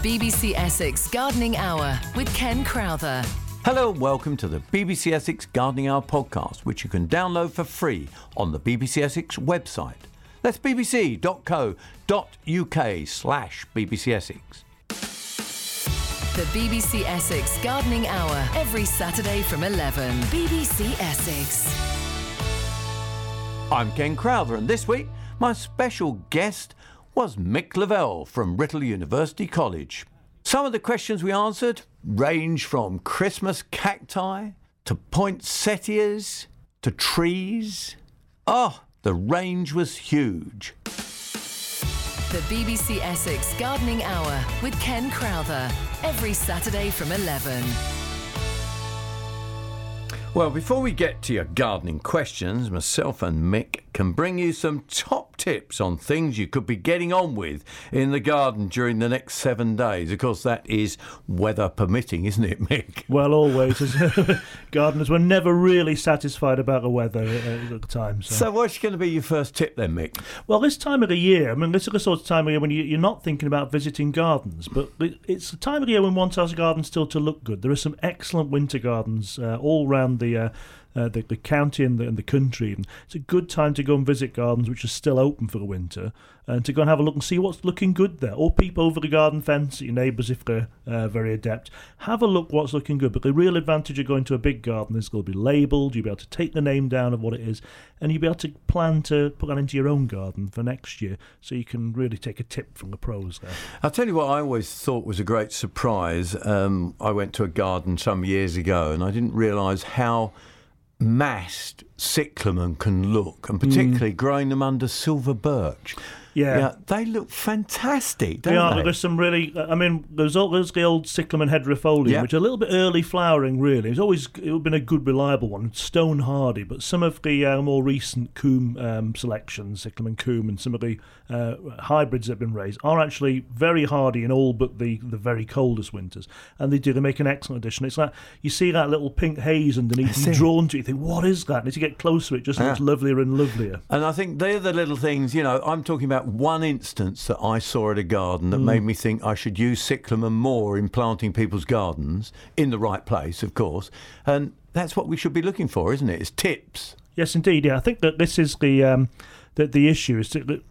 The BBC Essex Gardening Hour with Ken Crowther. Hello and welcome to the BBC Essex Gardening Hour podcast, which you can download for free on the BBC Essex website. That's bbc.co.uk/BBC Essex. The BBC Essex Gardening Hour, every Saturday from 11. BBC Essex. I'm Ken Crowther, and this week my special guest was Mick Lavelle from Rittle University College. Some of the questions we answered range from Christmas cacti to poinsettias to trees. Oh, the range was huge. The BBC Essex Gardening Hour with Ken Crowther, every Saturday from 11. Well, before we get to your gardening questions, myself and Mick can bring you some top tips on things you could be getting on with in the garden during the next 7 days. Of course, that is weather permitting, isn't it, Mick? Well, always. As gardeners, we're never really satisfied about the weather at the time. So what's going to be your first tip then, Mick? Well, this time of the year, I mean, this is the sort of time of year when you're not thinking about visiting gardens, but it's the time of the year when one tells a garden still to look good. There are some excellent winter gardens all round the county and the country. And it's a good time to go and visit gardens which are still open for the winter and to go and have a look and see what's looking good there. Or peep over the garden fence at your neighbours if they're very adept. Have a look what's looking good. But the real advantage of going to a big garden is it'll be labelled, you'll be able to take the name down of what it is, and you'll be able to plan to put that into your own garden for next year so you can really take a tip from the pros there. I'll tell you what I always thought was a great surprise. I went to a garden some years ago and I didn't realise how massed cyclamen can look, and particularly growing them under silver birch. Yeah, they look fantastic, don't they? There's some really, I mean, there's the old Cyclamen hederifolium, which are a little bit early flowering, really. It's always been a good, reliable one, stone hardy, but some of the more recent Coombe selections, Cyclamen Coombe, and some of the hybrids that have been raised are actually very hardy in all but the very coldest winters, and they make an excellent addition. It's like, you see that little pink haze underneath, you're drawn to it, you think, what is that? And as you get closer, it just looks lovelier and lovelier. And I think they're the little things, you know, I'm talking about one instance that I saw at a garden that made me think I should use cyclamen more in planting people's gardens, in the right place, of course. And that's what we should be looking for, isn't it? It's tips. Yes, indeed. Yeah, I think that this is the issue is that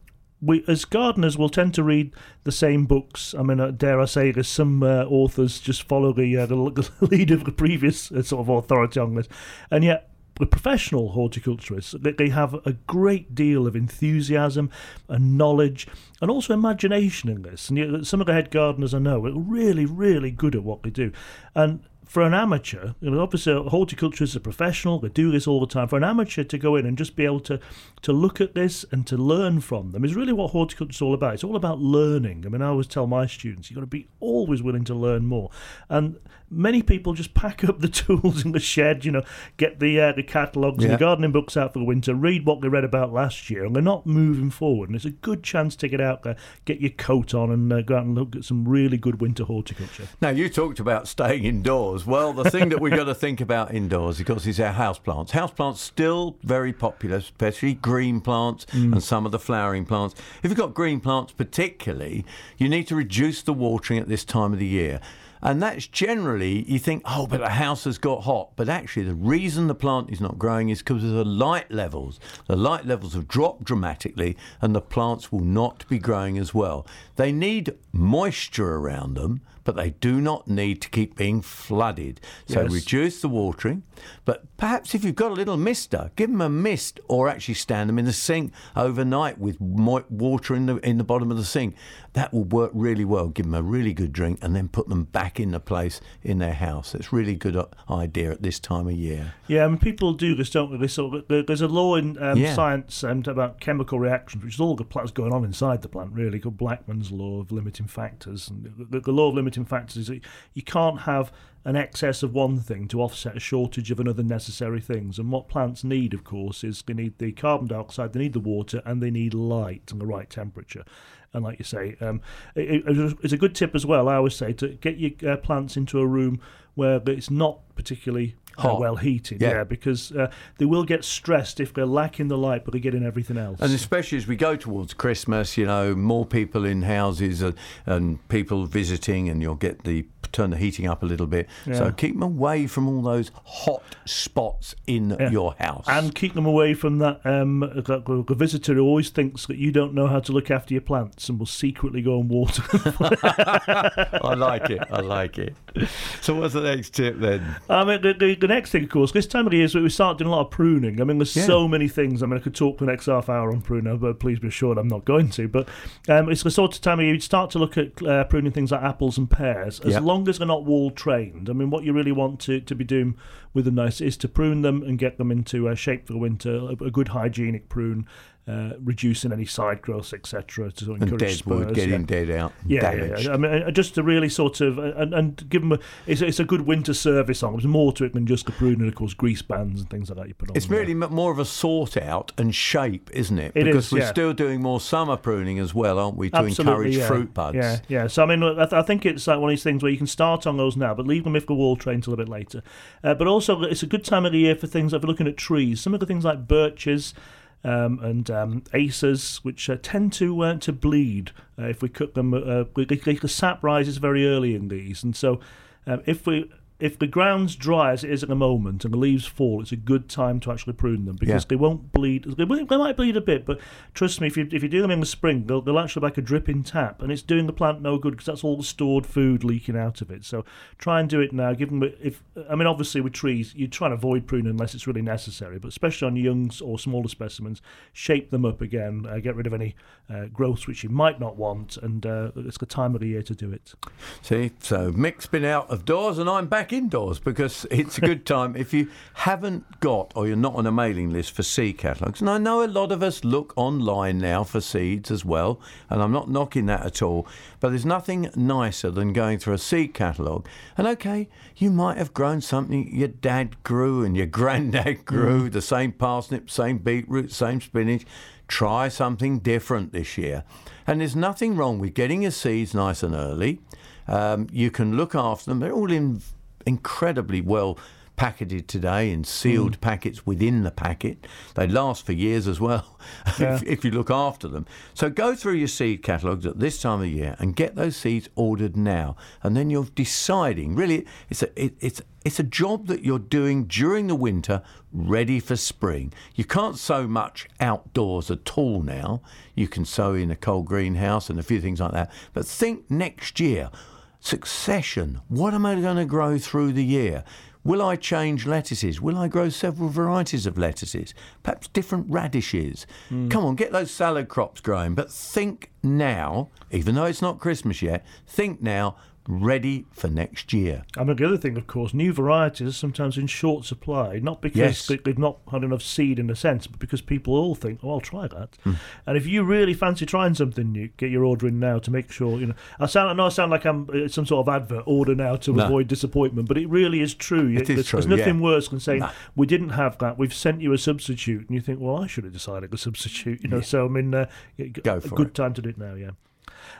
we, as gardeners, will tend to read the same books. I mean, dare I say this, some authors just follow the lead of the previous sort of authority on this, and yet the professional horticulturists, they have a great deal of enthusiasm and knowledge and also imagination in this. And some of the head gardeners I know are really, really good at what they do. And for an amateur, obviously horticulturists are professional, they do this all the time. For an amateur to go in and just be able to look at this and to learn from them is really what horticulture is all about. It's all about learning. I mean, I always tell my students, you've got to be always willing to learn more. And many people just pack up the tools in the shed, you know, get the catalogues and the gardening books out for the winter, read what they read about last year, and they're not moving forward. And it's a good chance to get out there, get your coat on, and go out and look at some really good winter horticulture. Now, you talked about staying indoors. Well, the thing that we've got to think about indoors, of course, is our houseplants. Houseplants still very popular, especially green plants and some of the flowering plants. If you've got green plants particularly, you need to reduce the watering at this time of the year. And that's generally, you think, oh, but the house has got hot. But actually, the reason the plant is not growing is because of the light levels. The light levels have dropped dramatically, and the plants will not be growing as well. They need moisture around them, but they do not need to keep being flooded. So reduce the watering. But perhaps if you've got a little mister, give them a mist, or actually stand them in the sink overnight with water in the bottom of the sink. That will work really well. Give them a really good drink and then put them back in the place in their house. It's really good idea at this time of year. Yeah, I mean, people do this, don't they? So there's a law in science about chemical reactions, which is all that's going on inside the plant, really, called Blackman's Law of Limiting Factors. And the Law of Limiting Factors is that you can't have an excess of one thing to offset a shortage of another necessary things. And what plants need, of course, is they need the carbon dioxide, they need the water, and they need light and the right temperature. And like you say, it's a good tip as well, I always say, to get your plants into a room where it's not particularly well heated, yeah, because they will get stressed if they're lacking the light, but they're getting everything else. And especially as we go towards Christmas, you know, more people in houses and people visiting, and you'll get the turn the heating up a little bit. Yeah. So keep them away from all those hot spots in your house, and keep them away from that. The visitor who always thinks that you don't know how to look after your plants and will secretly go and water them. I like it. I like it. So what's the next tip then? The next thing, of course, this time of the year is we start doing a lot of pruning. I mean, there's so many things. I mean, I could talk for the next half hour on pruning, but please be assured I'm not going to. But it's the sort of time of year you start to look at pruning things like apples and pears, as long as they're not wall-trained. I mean, what you really want to be doing with them nice is to prune them and get them into shape for the winter, a good hygienic prune. Reducing any side growth, etc., to encourage spurs, getting dead out, I mean, just to really sort of and give them it's a good winter service on. There's more to it than just the pruning, of course, grease bands and things like that you put on. It's really more of a sort out and shape, isn't it? Because we're still doing more summer pruning as well, aren't we? To encourage fruit buds. Yeah. So I mean, I think it's like one of these things where you can start on those now, but leave them if the wall trained till a bit later. But also, it's a good time of the year for things like looking at trees. Some of the things like birches. And aces, which tend to bleed if we cut them. The sap rises very early in these, and so if the ground's dry as it is at the moment and the leaves fall, it's a good time to actually prune them because they won't bleed. They might bleed a bit, but trust me, if you do them in the spring, they'll actually be like a dripping tap, and it's doing the plant no good because that's all the stored food leaking out of it. So try and do it now. Give them obviously with trees, you try and avoid pruning unless it's really necessary, but especially on young or smaller specimens, shape them up again, get rid of any growths which you might not want, and it's the time of the year to do it. See, so Mick's been out of doors and I'm back indoors because it's a good time. If you haven't got or you're not on a mailing list for seed catalogues, and I know a lot of us look online now for seeds as well, and I'm not knocking that at all, but there's nothing nicer than going through a seed catalogue and you might have grown something your dad grew and your granddad grew, the same parsnip, same beetroot, same spinach. Try something different this year, and there's nothing wrong with getting your seeds nice and early. You can look after them. They're all in incredibly well packeted today in sealed packets within the packet. They last for years as well if you look after them. So go through your seed catalogues at this time of year and get those seeds ordered now. And then you're deciding, really, it's a job that you're doing during the winter, ready for spring. You can't sow much outdoors at all now. You can sow in a cold greenhouse and a few things like that. But think next year. Succession. What am I going to grow through the year? Will I change lettuces? Will I grow several varieties of lettuces? Perhaps different radishes? Come on, get those salad crops growing. But think now, even though it's not Christmas yet, think now, ready for next year. I mean, the other thing, of course, new varieties are sometimes in short supply, not because they've not had enough seed in a sense, but because people all think, oh, I'll try that. And if you really fancy trying something new, get your order in now to make sure, you know. I sound like I'm some sort of advert, order now to avoid disappointment, but it really is true. There's nothing worse than saying, we didn't have that, we've sent you a substitute, and you think, well, I should have decided the substitute, you know. So, I mean, a good time to do it now,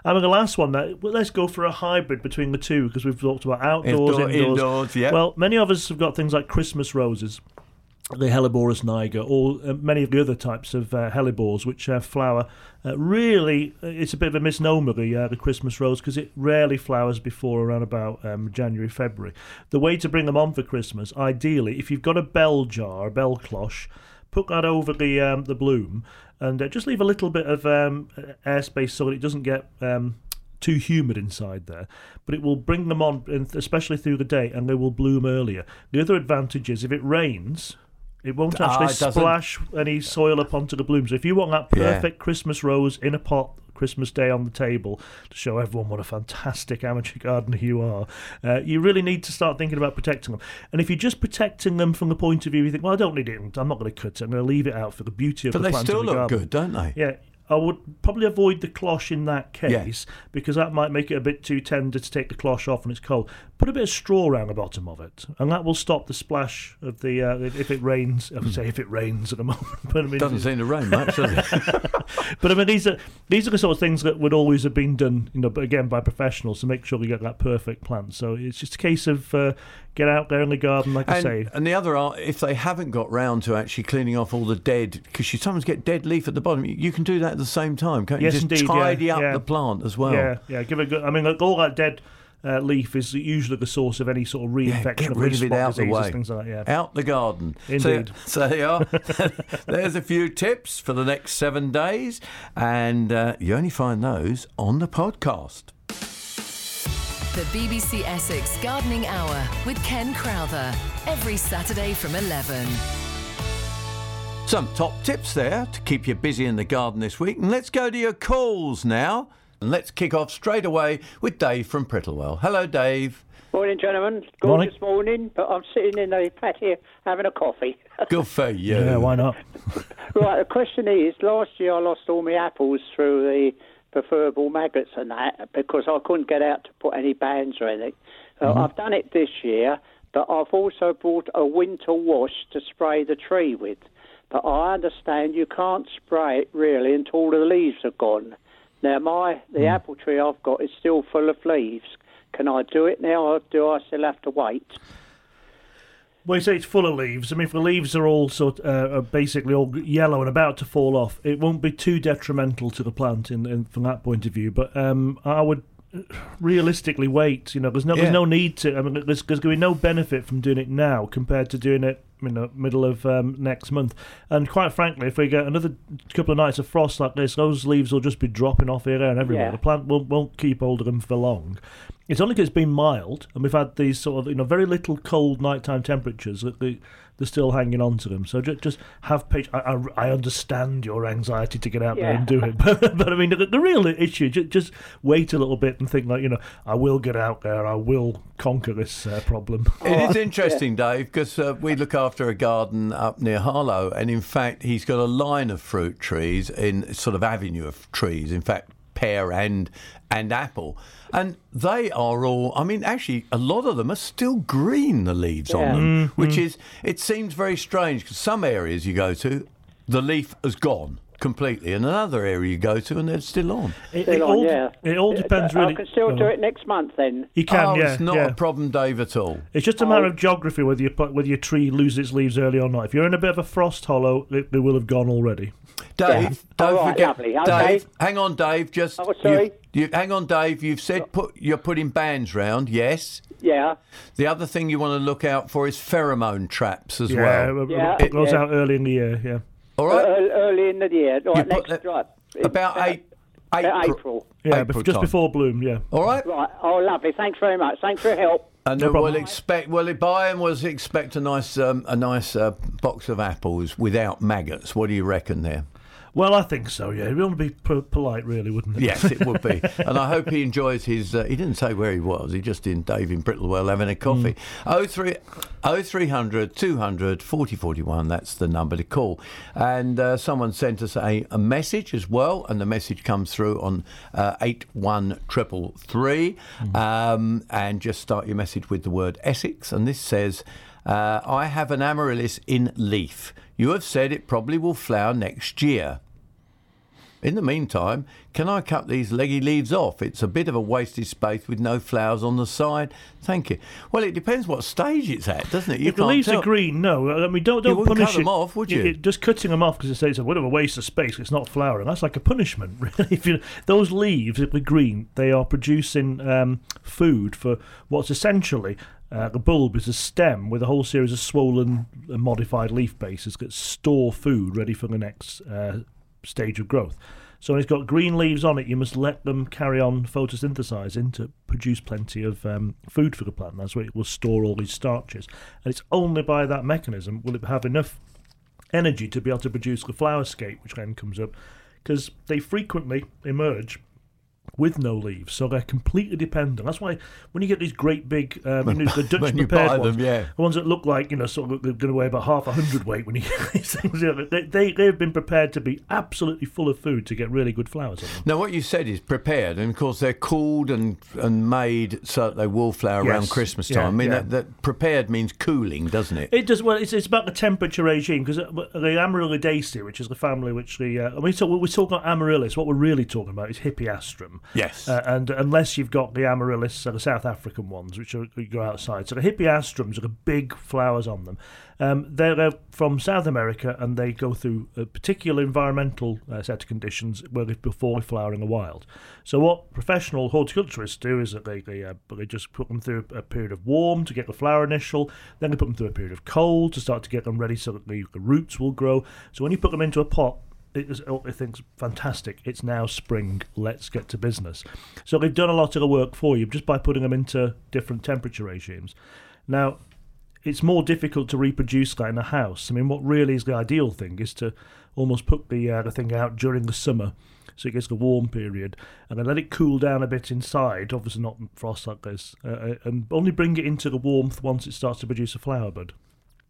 I mean, the last one, let's go for a hybrid between the two, because we've talked about outdoors, indoors. Well, many of us have got things like Christmas roses, the Helleborus niger, or many of the other types of hellebores, which flower. Really, it's a bit of a misnomer, the Christmas rose, because it rarely flowers before around about January, February. The way to bring them on for Christmas, ideally, if you've got a bell jar, a bell cloche, put that over the bloom, and just leave a little bit of airspace so that it doesn't get too humid inside there. But it will bring them on, especially through the day, and they will bloom earlier. The other advantage is if it rains, it won't actually splash any soil up onto the blooms. So if you want that perfect Christmas rose in a pot, Christmas Day on the table, to show everyone what a fantastic amateur gardener you are, you really need to start thinking about protecting them. And if you're just protecting them from the point of view, you think, well, I don't need it, I'm not going to cut it, I'm going to leave it out for the beauty of the plant in the garden. But they still look good, don't they? Yeah. I would probably avoid the cloche in that case, because that might make it a bit too tender to take the cloche off when it's cold. Put a bit of straw around the bottom of it, and that will stop the splash of the, if it rains, I would say if it rains at the moment. But I mean, doesn't seem to rain much, does it? But I mean, these are the sort of things that would always have been done, you know, but again, by professionals to make sure we get that perfect plant. So it's just a case of get out there in the garden, like I say. And the other are, if they haven't got round to actually cleaning off all the dead, because you sometimes get dead leaf at the bottom, you can do that at the same time, can't you? Yes, just indeed, tidy up the plant as well. Yeah, yeah. Give it a good. I mean, look, all that dead leaf is usually the source of any sort of reinfection. Get rid of it out the way. Things like that, out the garden. Indeed. So there you are. There's a few tips for the next 7 days, and you only find those on the podcast. The BBC Essex Gardening Hour with Ken Crowther, every Saturday from 11. Some top tips there to keep you busy in the garden this week. And let's go to your calls now. And let's kick off straight away with Dave from Prittlewell. Hello, Dave. Morning, gentlemen. Gorgeous morning, but I'm sitting in the patio having a coffee. Good for you. Yeah, why not? Right, the question is, last year I lost all my apples through the preferable maggots and that because I couldn't get out to put any bands or anything. I've done it this year, but I've also bought a winter wash to spray the tree with. But I understand you can't spray it really until all the leaves are gone. Now, the apple tree I've got is still full of leaves. Can I do it now, or do I still have to wait? Well, you say it's full of leaves. I mean, if the leaves are all are basically all yellow and about to fall off, it won't be too detrimental to the plant from that point of view. But I would realistically wait. You know, there's no need to. I mean, there's going to be no benefit from doing it now compared to doing it in the middle of next month. And quite frankly, if we get another couple of nights of frost like this, those leaves will just be dropping off here and everywhere. Yeah. The plant won't keep hold of them for long. It's only because it's been mild, and we've had these sort of, you know, very little cold nighttime temperatures that they're still hanging on to them. So just have patience. I understand your anxiety to get out there and do it, but I mean the real issue. Just wait a little bit and think, like, you know, I will get out there. I will conquer this problem. It is interesting, Dave, because we look after a garden up near Harlow, and in fact he's got a line of fruit trees in sort of avenue of trees. In fact, pear and apple, and they are all, I mean, actually a lot of them are still green, the leaves on them, which is, it seems very strange, because some areas you go to the leaf has gone completely, and another area you go to and they're still on. It all depends, really. I can still do it next month then. You can, it's not a problem, Dave, at all. It's just a matter of geography, whether your tree loses its leaves early or not. If you're in a bit of a frost hollow, they will have gone already. Dave, don't forget. Lovely. Dave, hang on, Dave. Just sorry. You hang on, Dave. You've said you're putting bands round. Yes. Yeah. The other thing you want to look out for is pheromone traps as well. Yeah, it goes out early in the year. Yeah. All right. Early in the year. Right, April. Yeah, April just before bloom. Yeah. All right. Right. Oh, lovely. Thanks very much. Thanks for your help. And expect a nice box of apples without maggots. What do you reckon there? Well, I think so, yeah. It would be polite, really, wouldn't it? Yes, it would be. And I hope he enjoys his... he didn't say where he was. He just in Dave in Prittlewell having a coffee. 0300 200 4041, that's the number to call. And someone sent us a message as well, and the message comes through on 81333. And just start your message with the word Essex. And this says... I have an amaryllis in leaf. You have said it probably will flower next year. In the meantime, can I cut these leggy leaves off? It's a bit of a wasted space with no flowers on the side. Thank you. Well, it depends what stage it's at, doesn't it? If the leaves are green, no. I mean, don't punish it. You wouldn't cut them off, would you? Just cutting them off because it's a bit of a waste of space. It's not flowering. That's like a punishment, really. Those leaves, if they're green, they are producing food for what's essentially... the bulb is a stem with a whole series of swollen and modified leaf bases that store food ready for the next stage of growth. So when it's got green leaves on it, you must let them carry on photosynthesising to produce plenty of food for the plant. That's where it will store all these starches. And it's only by that mechanism will it have enough energy to be able to produce the flowerscape, which then comes up, because they frequently emerge with no leaves, so they're completely dependent. That's why when you get these great big, the Dutch prepared ones, the ones that look like, you know, sort of they're going to weigh about half a hundredweight when you get these things, you know, they've been prepared to be absolutely full of food to get really good flowers on them. Now, what you said is prepared, and of course they're cooled and made so that they will flower around Christmas time. That prepared means cooling, doesn't it? It does. Well, it's about the temperature regime, because the Amaryllidaceae, which is the family which the we're talking about amaryllis. What we're really talking about is Hippeastrum. Yes, and unless you've got the amaryllis, the South African ones, which are, you go outside. So the Hippeastrums are the big flowers on them. They're from South America, and they go through a particular environmental set of conditions where they before flower in the wild. So what professional horticulturists do is that they just put them through a period of warm to get the flower initial, then they put them through a period of cold to start to get them ready so that the roots will grow. So when you put them into a pot, it thinks, fantastic, it's now spring, let's get to business. So they've done a lot of the work for you just by putting them into different temperature regimes. Now, it's more difficult to reproduce that in a house. I mean, what really is the ideal thing is to almost put the thing out during the summer, so it gets the warm period, and then let it cool down a bit inside, obviously not frost like this, and only bring it into the warmth once it starts to produce a flower bud.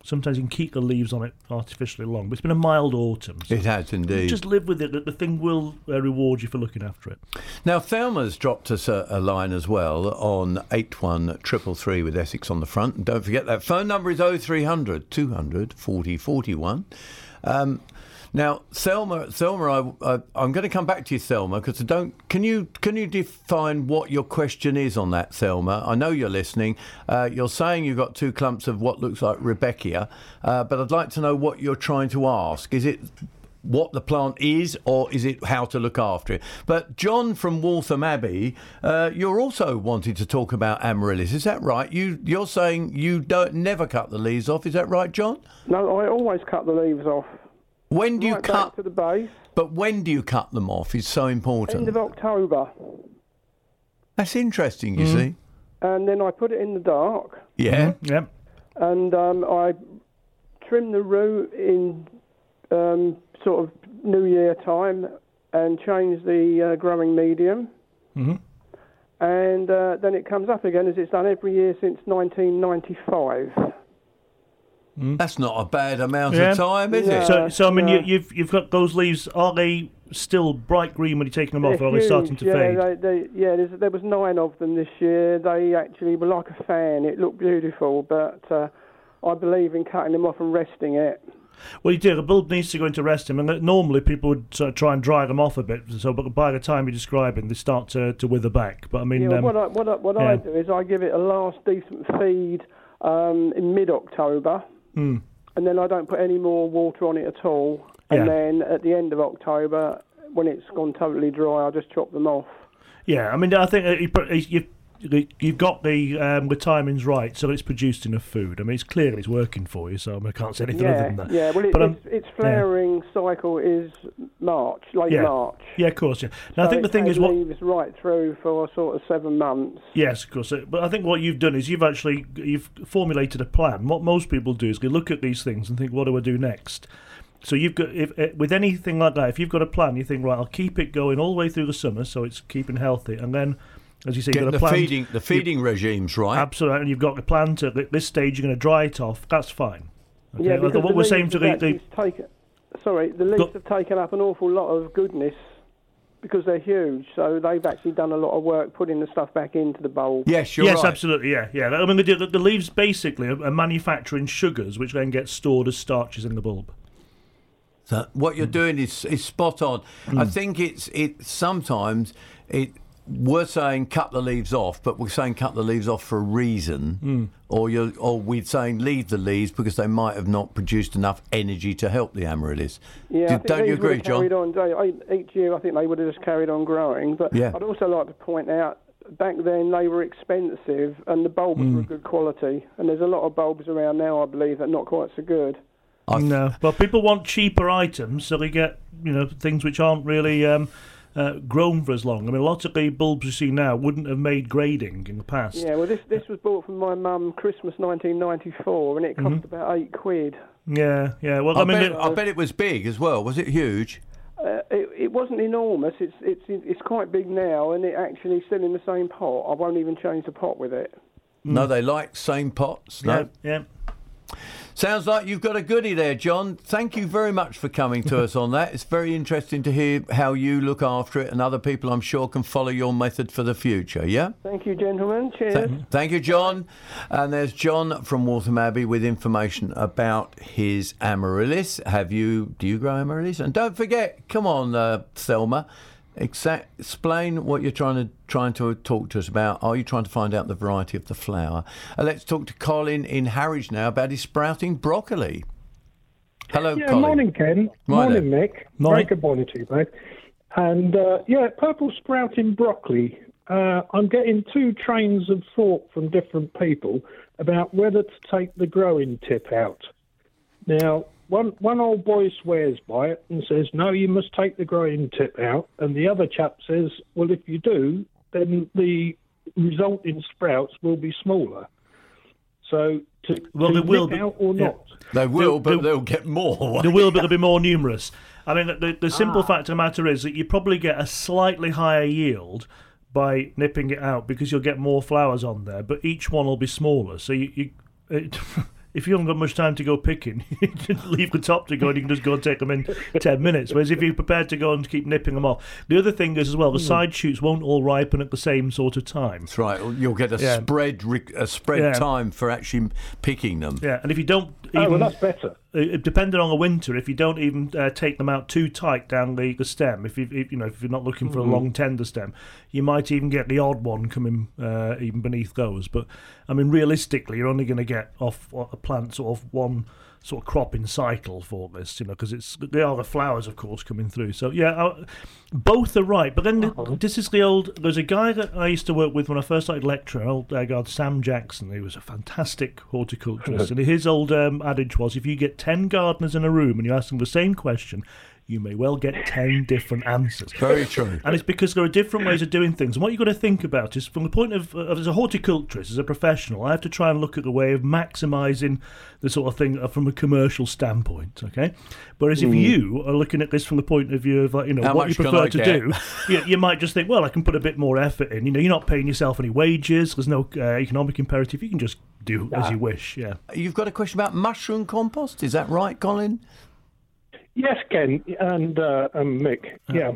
Sometimes you can keep the leaves on it artificially long, but it's been a mild autumn. So it has indeed. Just live with it. The thing will reward you for looking after it. Now, Thelma's dropped us a line as well on 81333 with Essex on the front. And don't forget that phone number is 0300 200 40 41. Now, Thelma, I'm going to come back to you, Thelma, because I don't. Can you define what your question is on that, Thelma? I know you're listening. You're saying you've got two clumps of what looks like Rebecca, but I'd like to know what you're trying to ask. Is it what the plant is, or is it how to look after it? But John from Waltham Abbey, you're also wanting to talk about amaryllis. Is that right? You're saying you don't never cut the leaves off. Is that right, John? No, I always cut the leaves off. When do you cut? Back to the base. But when do you cut them off is so important. End of October. That's interesting, you see. And then I put it in the dark. Yeah. Yeah. And I trim the root in sort of New Year time and change the growing medium. Mm-hmm. And then it comes up again, as it's done every year since 1995. That's not a bad amount of time, is it? So I mean, you've got those leaves. Are they still bright green when you're taking them off, or are they starting to fade? There was 9 of them this year. They actually were like a fan. It looked beautiful, but I believe in cutting them off and resting it. Well, you do. The bulb needs to go into resting, and normally people would sort of try and dry them off a bit. So, but by the time you're describing, they start to wither back. But I mean, I do is I give it a last decent feed in mid-October. And then I don't put any more water on it at all. And then at the end of October, when it's gone totally dry, I just chop them off. Yeah, I mean, I think you've got the timings right, so it's produced enough food. I mean, it's clearly it's working for you, so I can't say anything other than that. Yeah, well, its flowering cycle is March, March. Yeah, of course. Yeah. Now, so I think the thing is what leaves right through for sort of 7 months. Yes, of course. But I think what you've done is you've formulated a plan. What most people do is they look at these things and think, what do I do next? So you've got, with anything like that, if you've got a plan, you think, right, I'll keep it going all the way through the summer, so it's keeping healthy, and then, as you say, you've got a plan. The feeding regime's right. Absolutely, and you've got the plan to, at this stage, you're going to dry it off. That's fine. Okay? Yeah, because what we're saying to the leaves have taken up an awful lot of goodness because they're huge. So they've actually done a lot of work putting the stuff back into the bulb. Yes, you're right. Yes, absolutely. Yeah. I mean, the leaves basically are manufacturing sugars, which then get stored as starches in the bulb. So what you're doing is spot on. I think sometimes we're saying cut the leaves off, but we're saying cut the leaves off for a reason, or we're saying leave the leaves because they might have not produced enough energy to help the amaryllis. Yeah, don't you agree, John? Each year, I think they would have just carried on growing. But I'd also like to point out, back then they were expensive, and the bulbs were good quality. And there's a lot of bulbs around now, I believe, that are not quite so good. No, but people want cheaper items, so they get things which aren't really grown for as long. I mean, a lot of the bulbs you see now wouldn't have made grading in the past. Yeah, well, this was bought from my mum Christmas 1994, and it cost about £8. Yeah. Well, I mean, I bet it was big as well. Was it huge? It wasn't enormous. It's quite big now, and it actually still in the same pot. I won't even change the pot with it. No, they like same pots. No, yeah. Sounds like you've got a goodie there, John. Thank you very much for coming to us on that. It's very interesting to hear how you look after it, and other people, I'm sure, can follow your method for the future, yeah? Thank you, gentlemen. Cheers. Thank you, John. And there's John from Waltham Abbey with information about his amaryllis. Do you grow amaryllis? And don't forget, come on, Thelma, explain what you're trying to talk to us about. Are you trying to find out the variety of the flower? Let's talk to Colin in Harwich now about his sprouting broccoli. Hello, Colin. Morning, Ken. Morning, Mick. Morning. Very good morning to you both. And, purple sprouting broccoli. I'm getting two trains of thought from different people about whether to take the growing tip out. Now, One old boy swears by it and says, no, you must take the growing tip out. And the other chap says, well, if you do, then the resulting sprouts will be smaller. So will they be out or not? They will, but they'll get more. They will, but they'll be more numerous. I mean, the simple fact of the matter is that you probably get a slightly higher yield by nipping it out because you'll get more flowers on there, but each one will be smaller. So if you haven't got much time to go picking, you just leave the top to go and you can just go and take them in 10 minutes. Whereas if you're prepared to go and keep nipping them off. The other thing is as well, the side shoots won't all ripen at the same sort of time. That's right. You'll get a spread time for actually picking them. Yeah, and if you don't... that's better. Depending on the winter, if you don't even take them out too tight down the stem, if you're not looking for a long tender stem, you might even get the odd one coming even beneath those. But I mean, realistically, you're only going to get off a plant sort of one sort of cropping cycle for this, because they are the flowers, of course, coming through. So both are right. But then this is there's a guy that I used to work with when I first started lecturing, an old guard, Sam Jackson. He was a fantastic horticulturist, and his old adage was, if you get 10 gardeners in a room and you ask them the same question, you may well get 10 different answers. Very true. And it's because there are different ways of doing things. And what you've got to think about is, from the point of as a horticulturist, as a professional, I have to try and look at the way of maximising the sort of thing from a commercial standpoint, okay? Whereas if you are looking at this from the point of view of, what you prefer to do, you might just think, well, I can put a bit more effort in. You're not paying yourself any wages. There's no economic imperative. You can just do as you wish, yeah. You've got a question about mushroom compost. Is that right, Colin? Yes, Ken and Mick, yeah.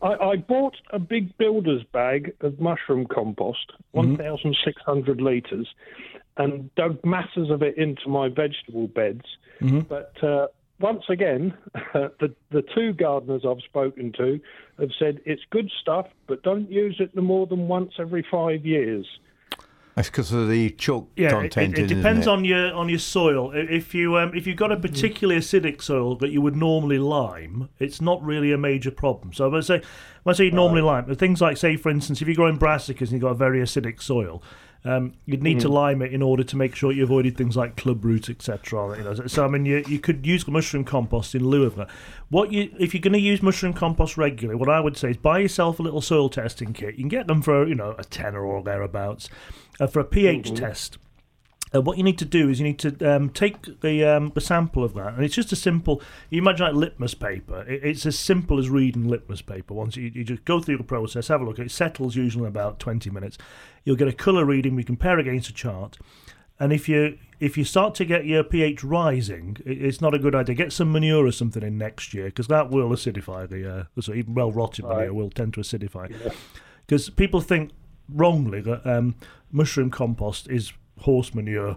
I bought a big builder's bag of mushroom compost, 1,600 litres, and dug masses of it into my vegetable beds. But once again, the two gardeners I've spoken to have said, it's good stuff, but don't use it no more than once every 5 years. That's because of the chalk content. It depends on your soil. If you've got a particularly acidic soil that you would normally lime, it's not really a major problem. So when I say you normally lime, things like, say, for instance, if you're growing brassicas and you've got a very acidic soil, you'd need to lime it in order to make sure you avoided things like clubroot, etc. So, I mean, you could use the mushroom compost in lieu of that. If you're going to use mushroom compost regularly, what I would say is buy yourself a little soil testing kit. You can get them for, a tenner or thereabouts, for a pH test. What you need to do is you need to take the sample of that, and it's just a simple. You imagine like litmus paper. It's as simple as reading litmus paper. Once you just go through the process, have a look. It settles usually in about 20 minutes. You'll get a colour reading. We compare against a chart, and if you start to get your pH rising, it's not a good idea. Get some manure or something in next year, because that will acidify the even well rotted manure will tend to acidify, because people think wrongly that mushroom compost is horse manure,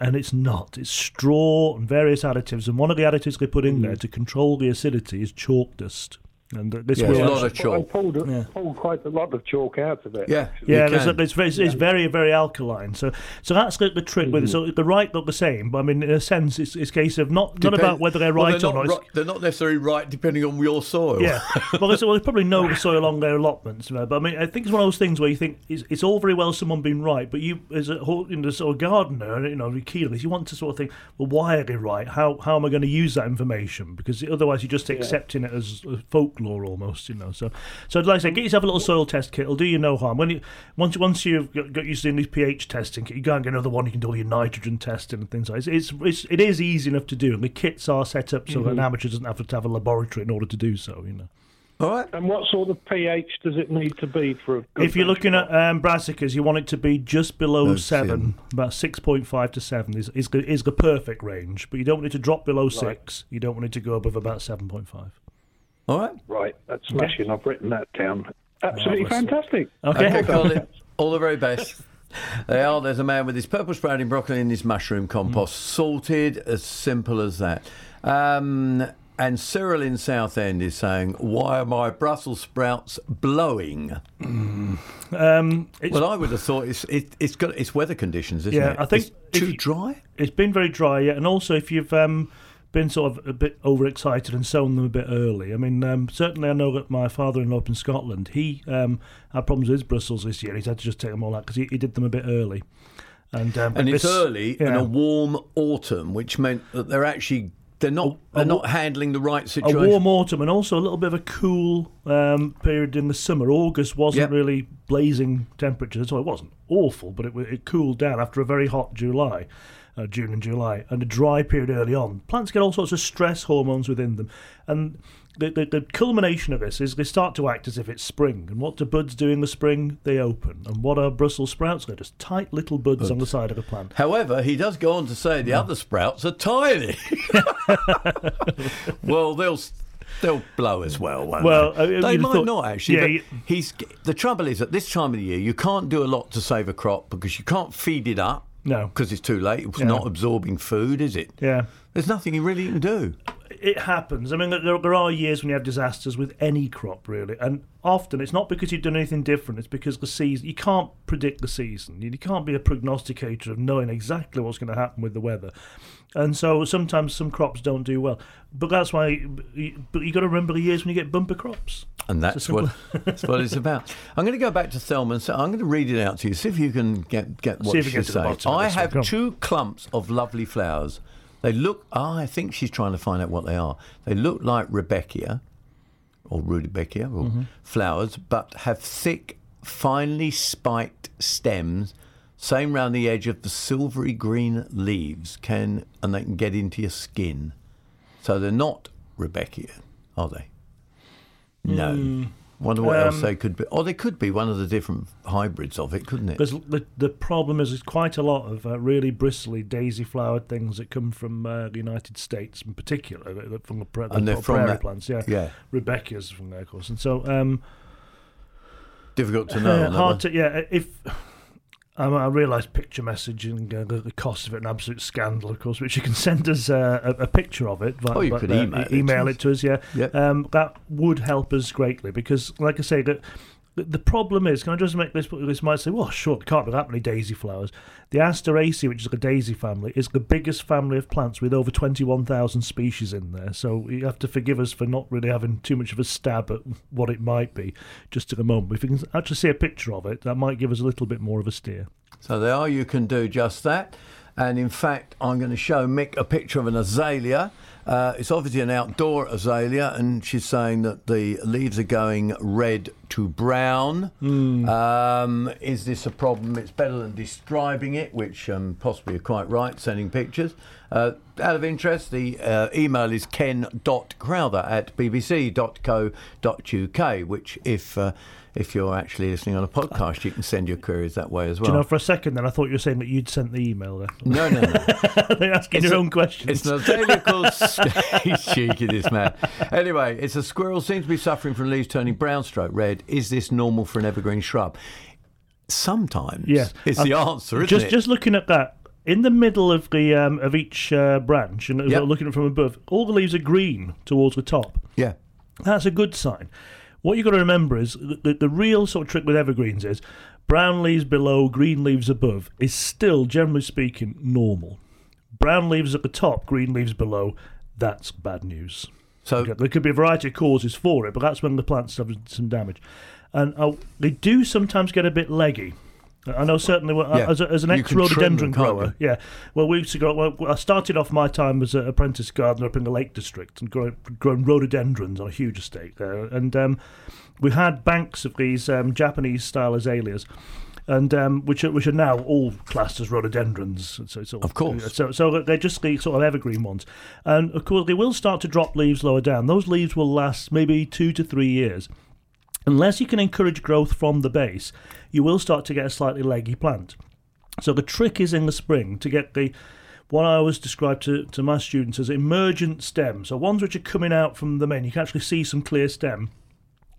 and it's not. It's straw and various additives, and one of the additives they put in there to control the acidity is chalk dust. And this will a lot of chalk. I pulled quite a lot of chalk out of it. Yeah, actually. It's very, very alkaline. So that's the trick with it. So they're right, not the same. But I mean, in a sense, it's a case of not about whether they're right or not. They're not necessarily right depending on your soil. Yeah, well, they probably know the soil on their allotments. But I mean, I think it's one of those things where you think it's all very well someone being right, but you as a sort of gardener, you're keen on this. You want to sort of think, well, why are they right? How am I going to use that information? Because otherwise, you're just accepting it as folklore. law almost, you know. So like I say, get yourself a little soil test kit. It'll do you no harm. When you once you've got used to doing these pH testing, you can't get another one. You can do all your nitrogen testing and things like that. It is easy enough to do, and the kits are set up so an amateur doesn't have to have a laboratory in order to do so, you know. All right. And what sort of pH does it need to be for a good? If you're looking at brassicas, you want it to be just below 7, about 6.5 to 7 is the perfect range. But you don't want it to drop below 6. You don't want it to go above about 7.5. All right. Right. That's smashing. Okay. I've written that down. Absolutely fantastic. Okay. Colin, all the very best. They are. There's a man with his purple sprouting broccoli in his mushroom compost, salted, as simple as that. And Cyril in Southend is saying, why are my Brussels sprouts blowing? Well, I would have thought it's weather conditions, isn't it? Yeah, I think... It's too dry? It's been very dry, yeah. And also if you've been sort of a bit overexcited and sown them a bit early. I mean, certainly I know that my father-in-law up in Scotland, he had problems with his Brussels this year. He's had to just take them all out because he did them a bit early. And it's early in a warm autumn, which meant that they're actually... They're not handling the right situation. A warm autumn and also a little bit of a cool period in the summer. August wasn't really blazing temperatures, so it wasn't awful, but it cooled down after a very hot June and July, and a dry period early on. Plants get all sorts of stress hormones within them, and the culmination of this is they start to act as if it's spring. And what do buds do in the spring? They open. And what are Brussels sprouts? They're just tight little buds on the side of the plant. However, he does go on to say the other sprouts are tiny. Well, they'll blow as well, won't they? They might not, actually. Yeah, the trouble is, at this time of the year, you can't do a lot to save a crop because you can't feed it up. No. Because it's too late. It's not absorbing food, is it? Yeah. There's nothing you really can do. It happens. I mean, there are years when you have disasters with any crop, really. And often it's not because you've done anything different. It's because the season... You can't predict the season. You can't be a prognosticator of knowing exactly what's going to happen with the weather. And so sometimes some crops don't do well. But that's why... But you've got to remember the years when you get bumper crops. And that's what it's about. I'm going to go back to Thelma and say, I'm going to read it out to you. See if you can get what she says. I have two clumps of lovely flowers... They look... I think she's trying to find out what they are. They look like Rudbeckia or flowers, but have thick, finely spiked stems, same round the edge of the silvery green leaves, and they can get into your skin. So they're not Rudbeckia, are they? No. Wonder what else they could be. Or they could be one of the different hybrids of it, couldn't it? Because the problem is there's quite a lot of really bristly daisy-flowered things that come from the United States in particular, from the prairie plants. Yeah. Rudbeckia's from there, of course. And so... difficult to know. I realise picture messaging, the cost of it, an absolute scandal, of course, which you can send us a picture of it. But, you could email it to us, Yep. That would help us greatly because, like I say, the problem is, can I just make this might say, well, sure, there can't be that many daisy flowers. The Asteraceae, which is the daisy family, is the biggest family of plants with over 21,000 species in there. So you have to forgive us for not really having too much of a stab at what it might be just at the moment. If you can actually see a picture of it, that might give us a little bit more of a steer. So there you can do just that. And in fact, I'm going to show Mick a picture of an azalea. It's obviously an outdoor azalea, and she's saying that the leaves are going red to brown. Is this a problem? It's better than describing it, which possibly you're quite right, sending pictures. Out of interest, the email is ken.crowther@bbc.co.uk, which if you're actually listening on a podcast, you can send your queries that way as well. Do you know, for a second then, I thought you were saying that you'd sent the email there. No. They're asking your own questions. It's an azalea called... He's cheeky, this man. Anyway, it's a squirrel. Seems to be suffering from leaves turning brown/red. Is this normal for an evergreen shrub? Sometimes. Yes. Yeah. It's the answer, isn't it? Just looking at that. In the middle of the of each branch, and looking at it from above, all the leaves are green towards the top. Yeah, that's a good sign. What you've got to remember is the real sort of trick with evergreens is brown leaves below, green leaves above is still, generally speaking, normal. Brown leaves at the top, green leaves below, that's bad news. So there could be a variety of causes for it, but that's when the plants have some damage, and they do sometimes get a bit leggy. I know certainly as an ex-rhododendron grower. Yeah, well, we used to go. Well, I started off my time as an apprentice gardener up in the Lake District and growing rhododendrons on a huge estate there, and we had banks of these Japanese-style azaleas, and which are now all classed as rhododendrons. So it's all, of course. So they're just the sort of evergreen ones, and of course they will start to drop leaves lower down. Those leaves will last maybe 2 to 3 years. Unless you can encourage growth from the base, you will start to get a slightly leggy plant. So the trick is in the spring to get the, what I always describe to my students as emergent stem. So ones which are coming out from the main, you can actually see some clear stem.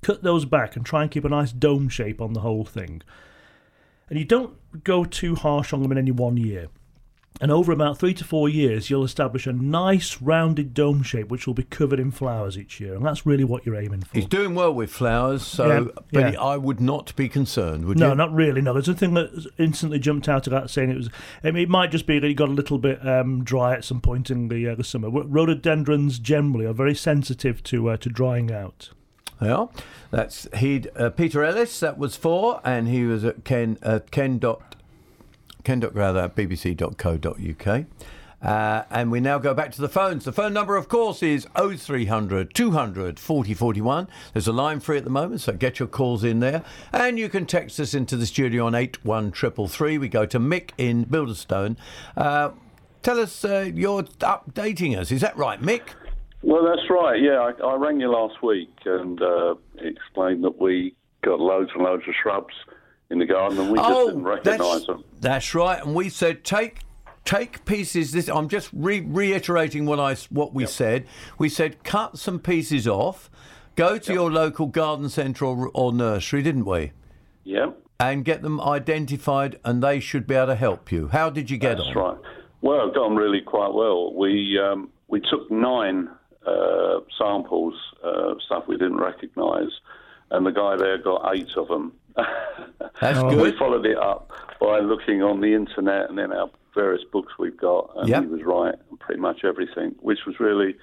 Cut those back and try and keep a nice dome shape on the whole thing. And you don't go too harsh on them in any one year. And over about 3 to 4 years, you'll establish a nice rounded dome shape, which will be covered in flowers each year, and that's really what you're aiming for. He's doing well with flowers, so Benny, I would not be concerned, would you? No, not really. No, there's nothing that instantly jumped out of that saying it was. I mean, it might just be that it got a little bit dry at some point in the summer. Rhododendrons generally are very sensitive to drying out. Yeah, that's Peter Ellis. That was 4, and he was at ken.crowther@bbc.co.uk. And we now go back to the phones. The phone number, of course, is 0300 200 4041. There's a line free at the moment, so get your calls in there. And you can text us into the studio on 81333. We go to Mick in Bilderstone. Tell us, you're updating us. Is that right, Mick? Well, that's right, yeah. I rang you last week and explained that we got loads and loads of shrubs in the garden, and we just didn't recognise them. That's right, and we said take pieces. This I'm just reiterating what we said. We said cut some pieces off, go to your local garden centre or nursery, didn't we? Yep. And get them identified, and they should be able to help you. How did you get on? That's right. Well, I've gone really quite well. We took 9 samples, stuff we didn't recognise, and the guy there got 8 of them. That's good. We followed it up by looking on the internet and in our various books we've got, and he was right on pretty much everything, which was really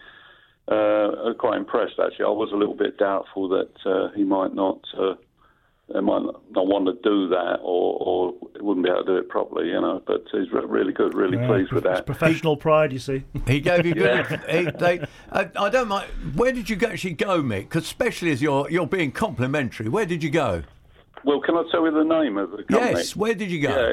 quite impressed, actually. I was a little bit doubtful that he might not want to do that or wouldn't be able to do it properly, you know, but he's really good, really pleased with that. It's professional pride, you see. He gave you good... I don't mind... Where did you actually go, Mick? Because especially as you're being complimentary, where did you go? Well, can I tell you the name of the company? Yes, where did you go? Yeah,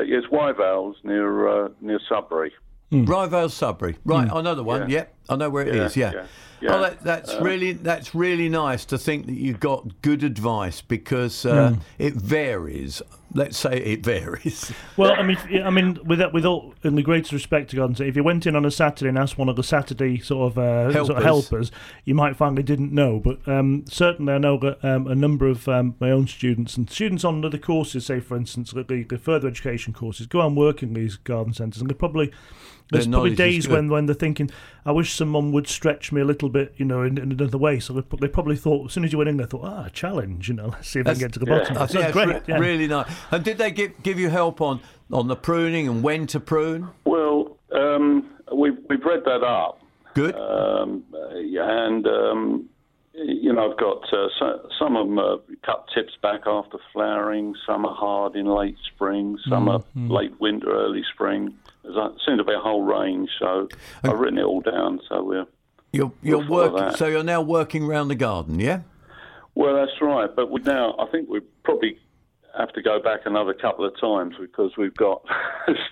it's Wyevales near Sudbury. Mm. Wyevales, Sudbury. Right, I know the one, I know where it is, yeah. Oh, that's really nice to think that you got good advice because it varies. Let's say it varies. Well, I mean, with all, in the greatest respect to God, if you went in on a Saturday and asked one of the Saturday sort of helpers, you might find they didn't know. But certainly I know that a number of my own students and students on the courses, say, for instance, the further education courses, go and work in these garden centres, and there's probably days when they're thinking, I wish someone would stretch me a little bit, you know, in another way. So they probably thought, as soon as you went in, they thought, a challenge, you know, let's see if I can get to the bottom. That's great. Really nice. And did they give you help on the pruning and when to prune? Well, we've read that up. Good. You know, I've got some of them cut tips back after flowering, some are hard in late spring, some are late winter, early spring. There seems to be a whole range, so I've written it all down. So you're working. So you're now working around the garden, yeah? Well, that's right. But I think we probably have to go back another couple of times because we've got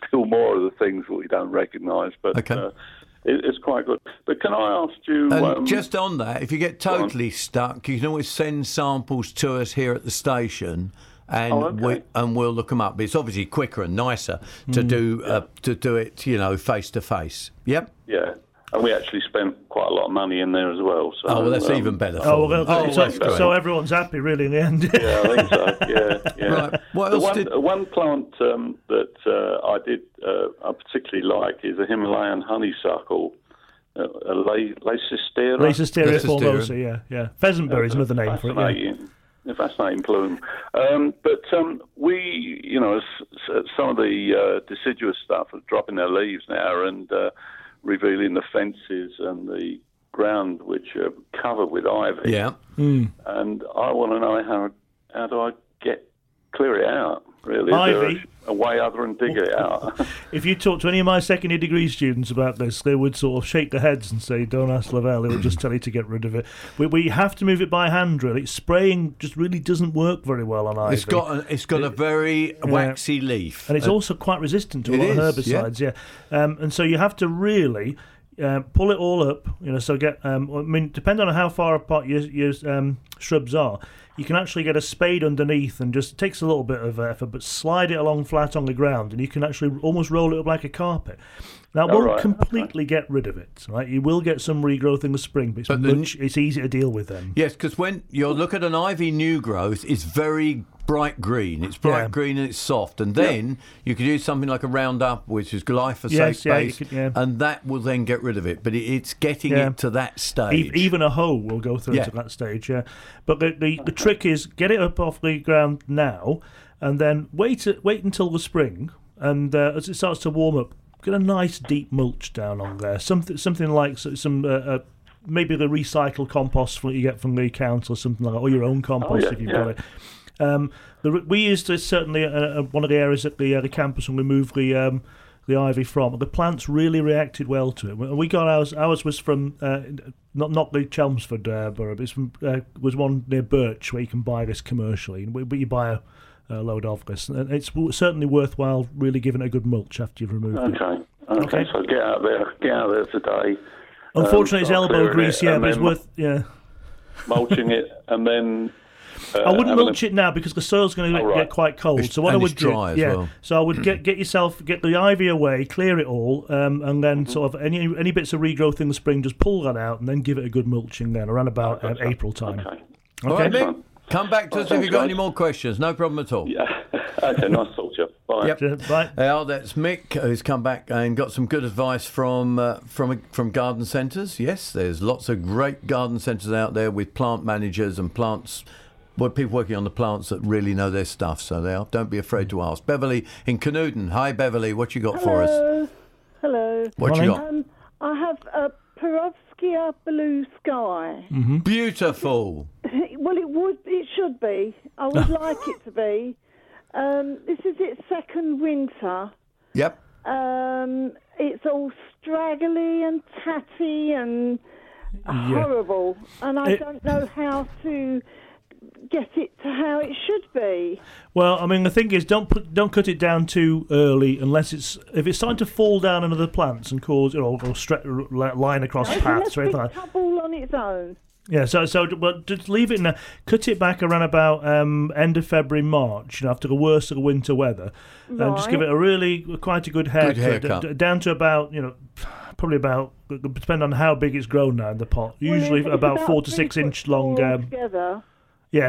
still more of the things that we don't recognise. But it's quite good. But can I ask you? Just on that, if you get totally stuck, you can always send samples to us here at the station. And we'll look them up. But it's obviously quicker and nicer to do to do it, you know, face to face. Yep. Yeah, and we actually spent quite a lot of money in there as well. So that's even better. So everyone's happy, really, in the end. Yeah, I think so. Yeah. Right. What else? One plant that I particularly like is a Himalayan honeysuckle. Leicisteria formosa. Yeah. Pheasantberry is another name for it. Yeah. A fascinating plume. We, you know, some of the deciduous stuff are dropping their leaves now and revealing the fences and the ground which are covered with ivy. Yeah. Mm. And I want to know how do I clear it out? really. Ivy. A way other and dig it out. If you talk to any of my second year degree students about this, they would sort of shake their heads and say, don't ask Lavelle, it would just tell you to get rid of it. We have to move it by hand, really. Spraying just really doesn't work very well on ivy. It's got a very waxy leaf. And it's also quite resistant to a lot of herbicides, yeah. And so you have to really... pull it all up, you know, so get, I mean, depending on how far apart your shrubs are, you can actually get a spade underneath and just, it takes a little bit of effort, but slide it along flat on the ground and you can actually almost roll it up like a carpet. That won't completely get rid of it, right? You will get some regrowth in the spring, but it's easy to deal with then. Yes, because when you look at an ivy new growth, it's very... bright green. It's bright green and it's soft. And then you could use something like a Roundup, which is glyphosate-based, and that will then get rid of it. But it's getting it to that stage. Even a hoe will go through to that stage, yeah. But the trick is get it up off the ground now and then wait until the spring. And as it starts to warm up, get a nice deep mulch down on there. Something like some... maybe the recycled compost that you get from the council or something like that, or your own compost if you've got it. We used to certainly one of the areas at the campus when we moved the ivy from. The plants really reacted well to it. We got ours was from not the Chelmsford borough, but was one near Birch where you can buy this commercially. But you buy a load of this, and it's certainly worthwhile really giving it a good mulch after you've removed it. Okay. So get out there today. Unfortunately, it's elbow grease, but it's worth mulching it and then. I wouldn't mulch it now because the soil's going to get quite cold. So what I would do, so I would get the ivy away, clear it all, and then sort of any bits of regrowth in the spring, just pull that out and then give it a good mulching then around about April time. Okay. All right, Mick, come back to us if you've got any more questions. No problem at all. Yeah. Okay, nice talk to you. Bye. Yep. Bye. That's Mick, who's come back and got some good advice from garden centres. Yes, there's lots of great garden centres out there with plant managers and plants. Well, people working on the plants that really know their stuff, so don't be afraid to ask. Beverly in Canewdon. Hi, Beverly. What you got for us? Hello. What you got? I have a Perovskia blue sky. Mm-hmm. Beautiful. Well, it should be. I would like it to be. This is its second winter. Yep. It's all straggly and tatty and horrible, and I don't know how to... get it to how it should be. Well, I mean, the thing is, don't cut it down too early unless if it's starting to fall down into the plants and cause or line across paths or anything like that. It's a bubble on its own. Yeah, so but just leave it now. Cut it back around about end of February, March, after the worst of the winter weather, and just give it quite a good haircut. Down to about probably about, depending on how big it's grown now in the pot. Usually about 4 to 6 inch long.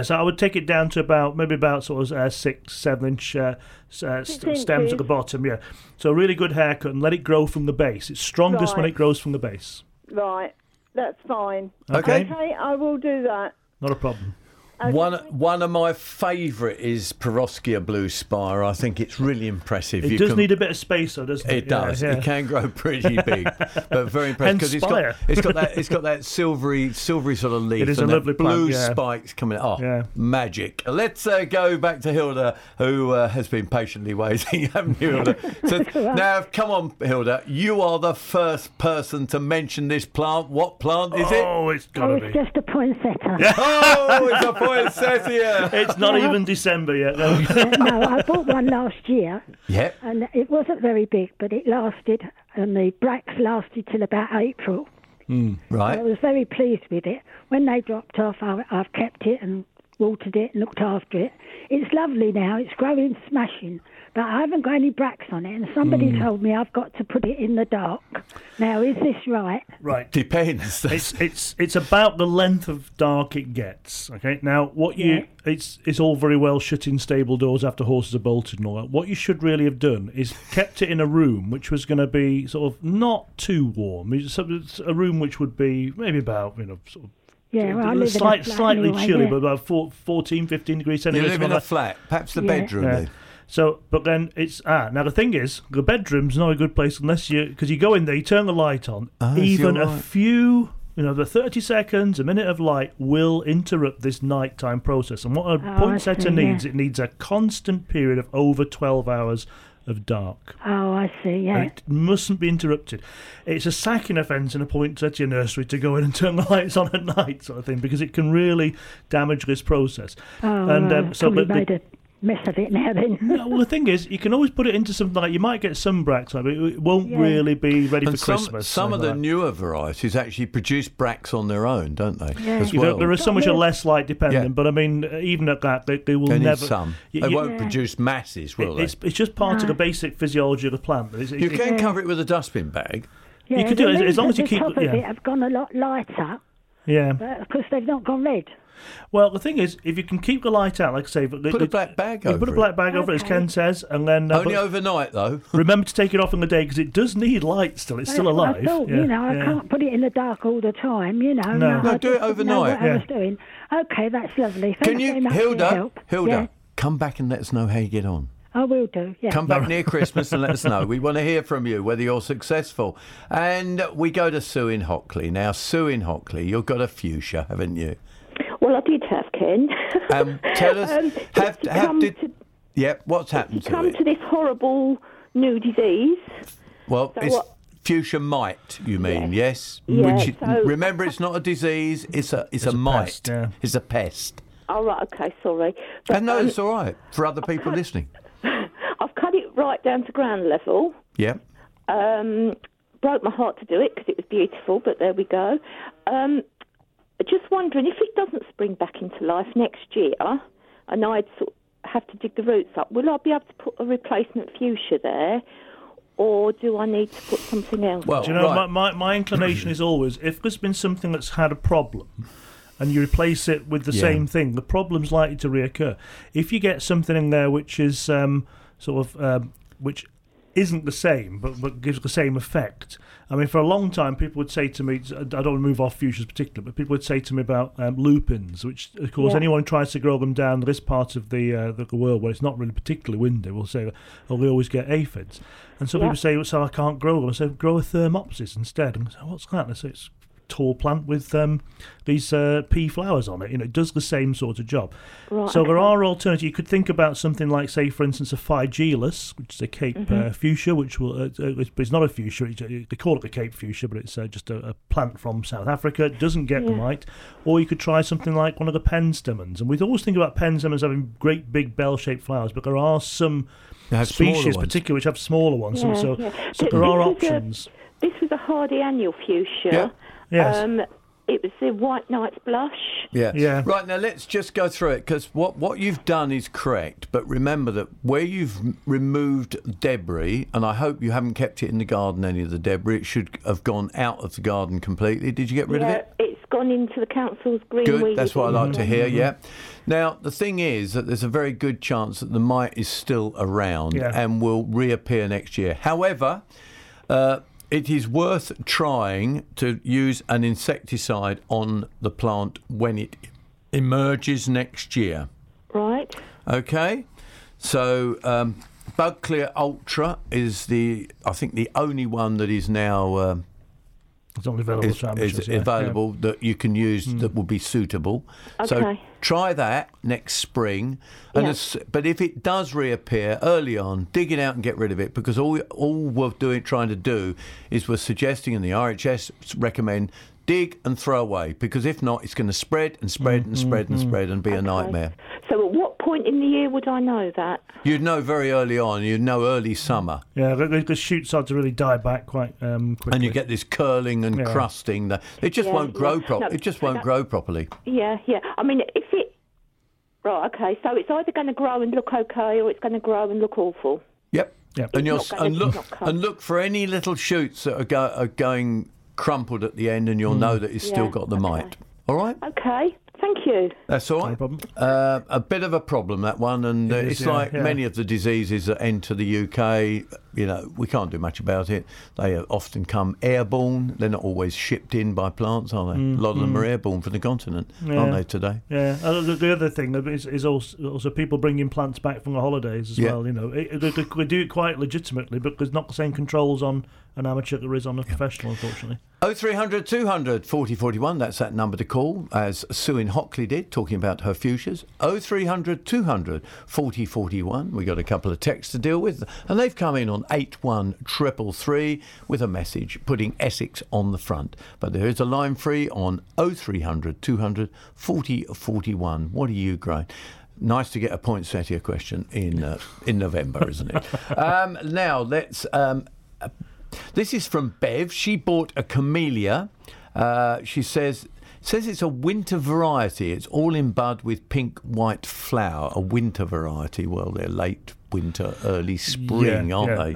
So I would take it down to about 6-7 inch stems at the bottom. Yeah, so a really good haircut and let it grow from the base. It's strongest when it grows from the base. Right, that's fine. Okay, I will do that. Not a problem. Okay. One of my favourite is Perovskia blue spire. I think it's really impressive. It does need a bit of space, though, doesn't it? It does. Yeah. It can grow pretty big, but very impressive because it's got that silvery sort of leaf. It is a lovely blue spikes coming out. Oh, magic! Let's go back to Hilda, who has been patiently waiting. Haven't you, Hilda? Now, come on, Hilda. You are the first person to mention this plant. What plant is it? Oh, it's got to be. It's just a poinsettia. Yeah. Oh, it's a poinsettia. It's not even December yet. No, I bought one last year. Yep. And it wasn't very big, but it lasted, and the bracts lasted till about April. Right. So I was very pleased with it. When they dropped off, I've kept it and watered it and looked after it. It's lovely now. It's growing smashing, but I haven't got any bracts on it. And somebody told me I've got to put it in the dark. Now, is this right? Right, depends. It's about the length of dark it gets. Okay. Now, what it's all very well shutting stable doors after horses are bolted and all that. What you should really have done is kept it in a room which was going to be sort of not too warm. It's a room which would be maybe about sort of. Yeah, well, I live slightly anyway, chilly, but about 14, 15 degrees centigrade. You live in a flat, perhaps the bedroom. Yeah. So, but then it's now the thing is, the bedroom's not a good place unless you go in there, you turn the light on, even a few you know, the 30 seconds, a minute of light will interrupt this nighttime process. And what a poinsettia needs, it needs a constant period of over 12 hours of dark. Oh, I see, yeah. And it mustn't be interrupted. It's a sacking offence in a poinsettia nursery to go in and turn the lights on at night, sort of thing, because it can really damage this process. Oh, and mess of it now then. No, well, the thing is, you can always put it into something like, you might get sunbrax, but it won't really be ready for Christmas. Some of the newer varieties actually produce brax on their own, don't they? Yeah. As well. There are some which are less light dependent, but I mean, even at that, they will never. Some. They won't produce masses, will they? It's just part of the basic physiology of the plant. You can cover it with a dustbin bag. Yeah, you could do it as long as you keep. The top of it have gone a lot lighter. Yeah. But of course, they've not gone red. Well, the thing is, if you can keep the light out, like I say, put a black bag over it. Put a black bag over it, as Ken says, and then only overnight though. Remember to take it off in the day because it does need light still. It's still alive. I thought, I can't put it in the dark all the time. You know, no, do it overnight. I was doing. Okay, that's lovely. Thanks very much for your help. Hilda, come back and let us know how you get on. I will do, yeah. Come back near Christmas and let us know. We want to hear from you, whether you're successful. And we go to Sue in Hockley. Now, Sue in Hockley, you've got a fuchsia, haven't you? Well, I did have, Ken. Tell us, what's happened to it? Come to this horrible new disease. Well, so it's fuchsia mite, you mean, yes? Yeah, which, remember, it's not a disease, it's a mite. Pest, yeah. It's a pest. Oh, right, OK, sorry. But, and no, it's all right for other people listening. I've cut it right down to ground level. Yeah. Broke my heart to do it because it was beautiful, but there we go. Just wondering, if it doesn't spring back into life next year, and I'd sort of have to dig the roots up, will I be able to put a replacement fuchsia there, or do I need to put something else? Well, do you know, my inclination is always, if there's been something that's had a problem, and you replace it with the same thing, the problem's likely to reoccur. If you get something in there which is which isn't the same, but gives the same effect. I mean, for a long time, people would say to me, I don't want to move off fuchsias particularly, but people would say to me about lupins, which, of course, anyone who tries to grow them down this part of the world where it's not really particularly windy will say, oh, we always get aphids. And some people say, so I can't grow them. I say, grow a thermopsis instead. And I say, what's that? And I say, it's a tall plant with these pea flowers on it. You know, it does the same sort of job. Right, so there are alternatives. You could think about something like, say, for instance, a Phygelus, which is a Cape fuchsia, which will it's not a fuchsia. They call it a Cape fuchsia, but it's just a plant from South Africa. It doesn't get the mite. Or you could try something like one of the Penstemons. And we always think about Penstemons having great big bell-shaped flowers, but there are some species, particularly, which have smaller ones. Yeah, so there are options. This was a hardy annual fuchsia. Yeah. Yes. It was the White Knight's Blush. Yeah. Yeah. Right, now let's just go through it, because what you've done is correct, but remember that where you've removed debris, and I hope you haven't kept it in the garden, any of the debris, it should have gone out of the garden completely. Did you get rid of it? Yeah, it's gone into the council's green weed. Good, that's what I like to hear, Now, the thing is that there's a very good chance that the mite is still around and will reappear next year. However, it is worth trying to use an insecticide on the plant when it emerges next year. Right. Okay. So Bug Clear Ultra is the only one that is now available that you can use that will be suitable. Okay. So try that next spring. And but if it does reappear early on, dig it out and get rid of it, because all we're trying to do is we're suggesting, and the RHS recommend, dig and throw away, because if not, it's going to spread and spread and spread and spread and be a nightmare. So at what point in the year would I know that? You'd know very early on. You'd know early summer. Yeah, the shoots start to really die back quite quickly. And you get this curling and crusting. It just won't grow properly. No, it just won't grow properly. Yeah, yeah. I mean, if it... Right, OK, so it's either going to grow and look OK or it's going to grow and look awful. Yep. And look for any little shoots that are going crumpled at the end, and you'll know that it's still got the mite. All right? Okay. Thank you. That's all right. No problem. A bit of a problem, that one, and it is, like many of the diseases that enter the UK, you know, we can't do much about it. They often come airborne. They're not always shipped in by plants, are they? A lot of them are airborne from the continent, aren't they, today? Yeah. The other thing is also people bringing plants back from the holidays as well, you know. We do it quite legitimately, but there's not the same controls on an amateur there is on a professional, unfortunately. 0300 200 4041, that's that number to call, as Sue in Hockley did, talking about her fuchsias. 0300 200 4041, we got a couple of texts to deal with, and they've come in on 81333 with a message putting Essex on the front. But there is a line free on 0300 200 4041. What are you growing? Nice to get a poinsettia question in November, isn't it? Now, let's... this is from Bev. She bought a camellia. She says it's a winter variety. It's all in bud with pink white flower, a winter variety. Well, they're late winter, early spring, aren't they?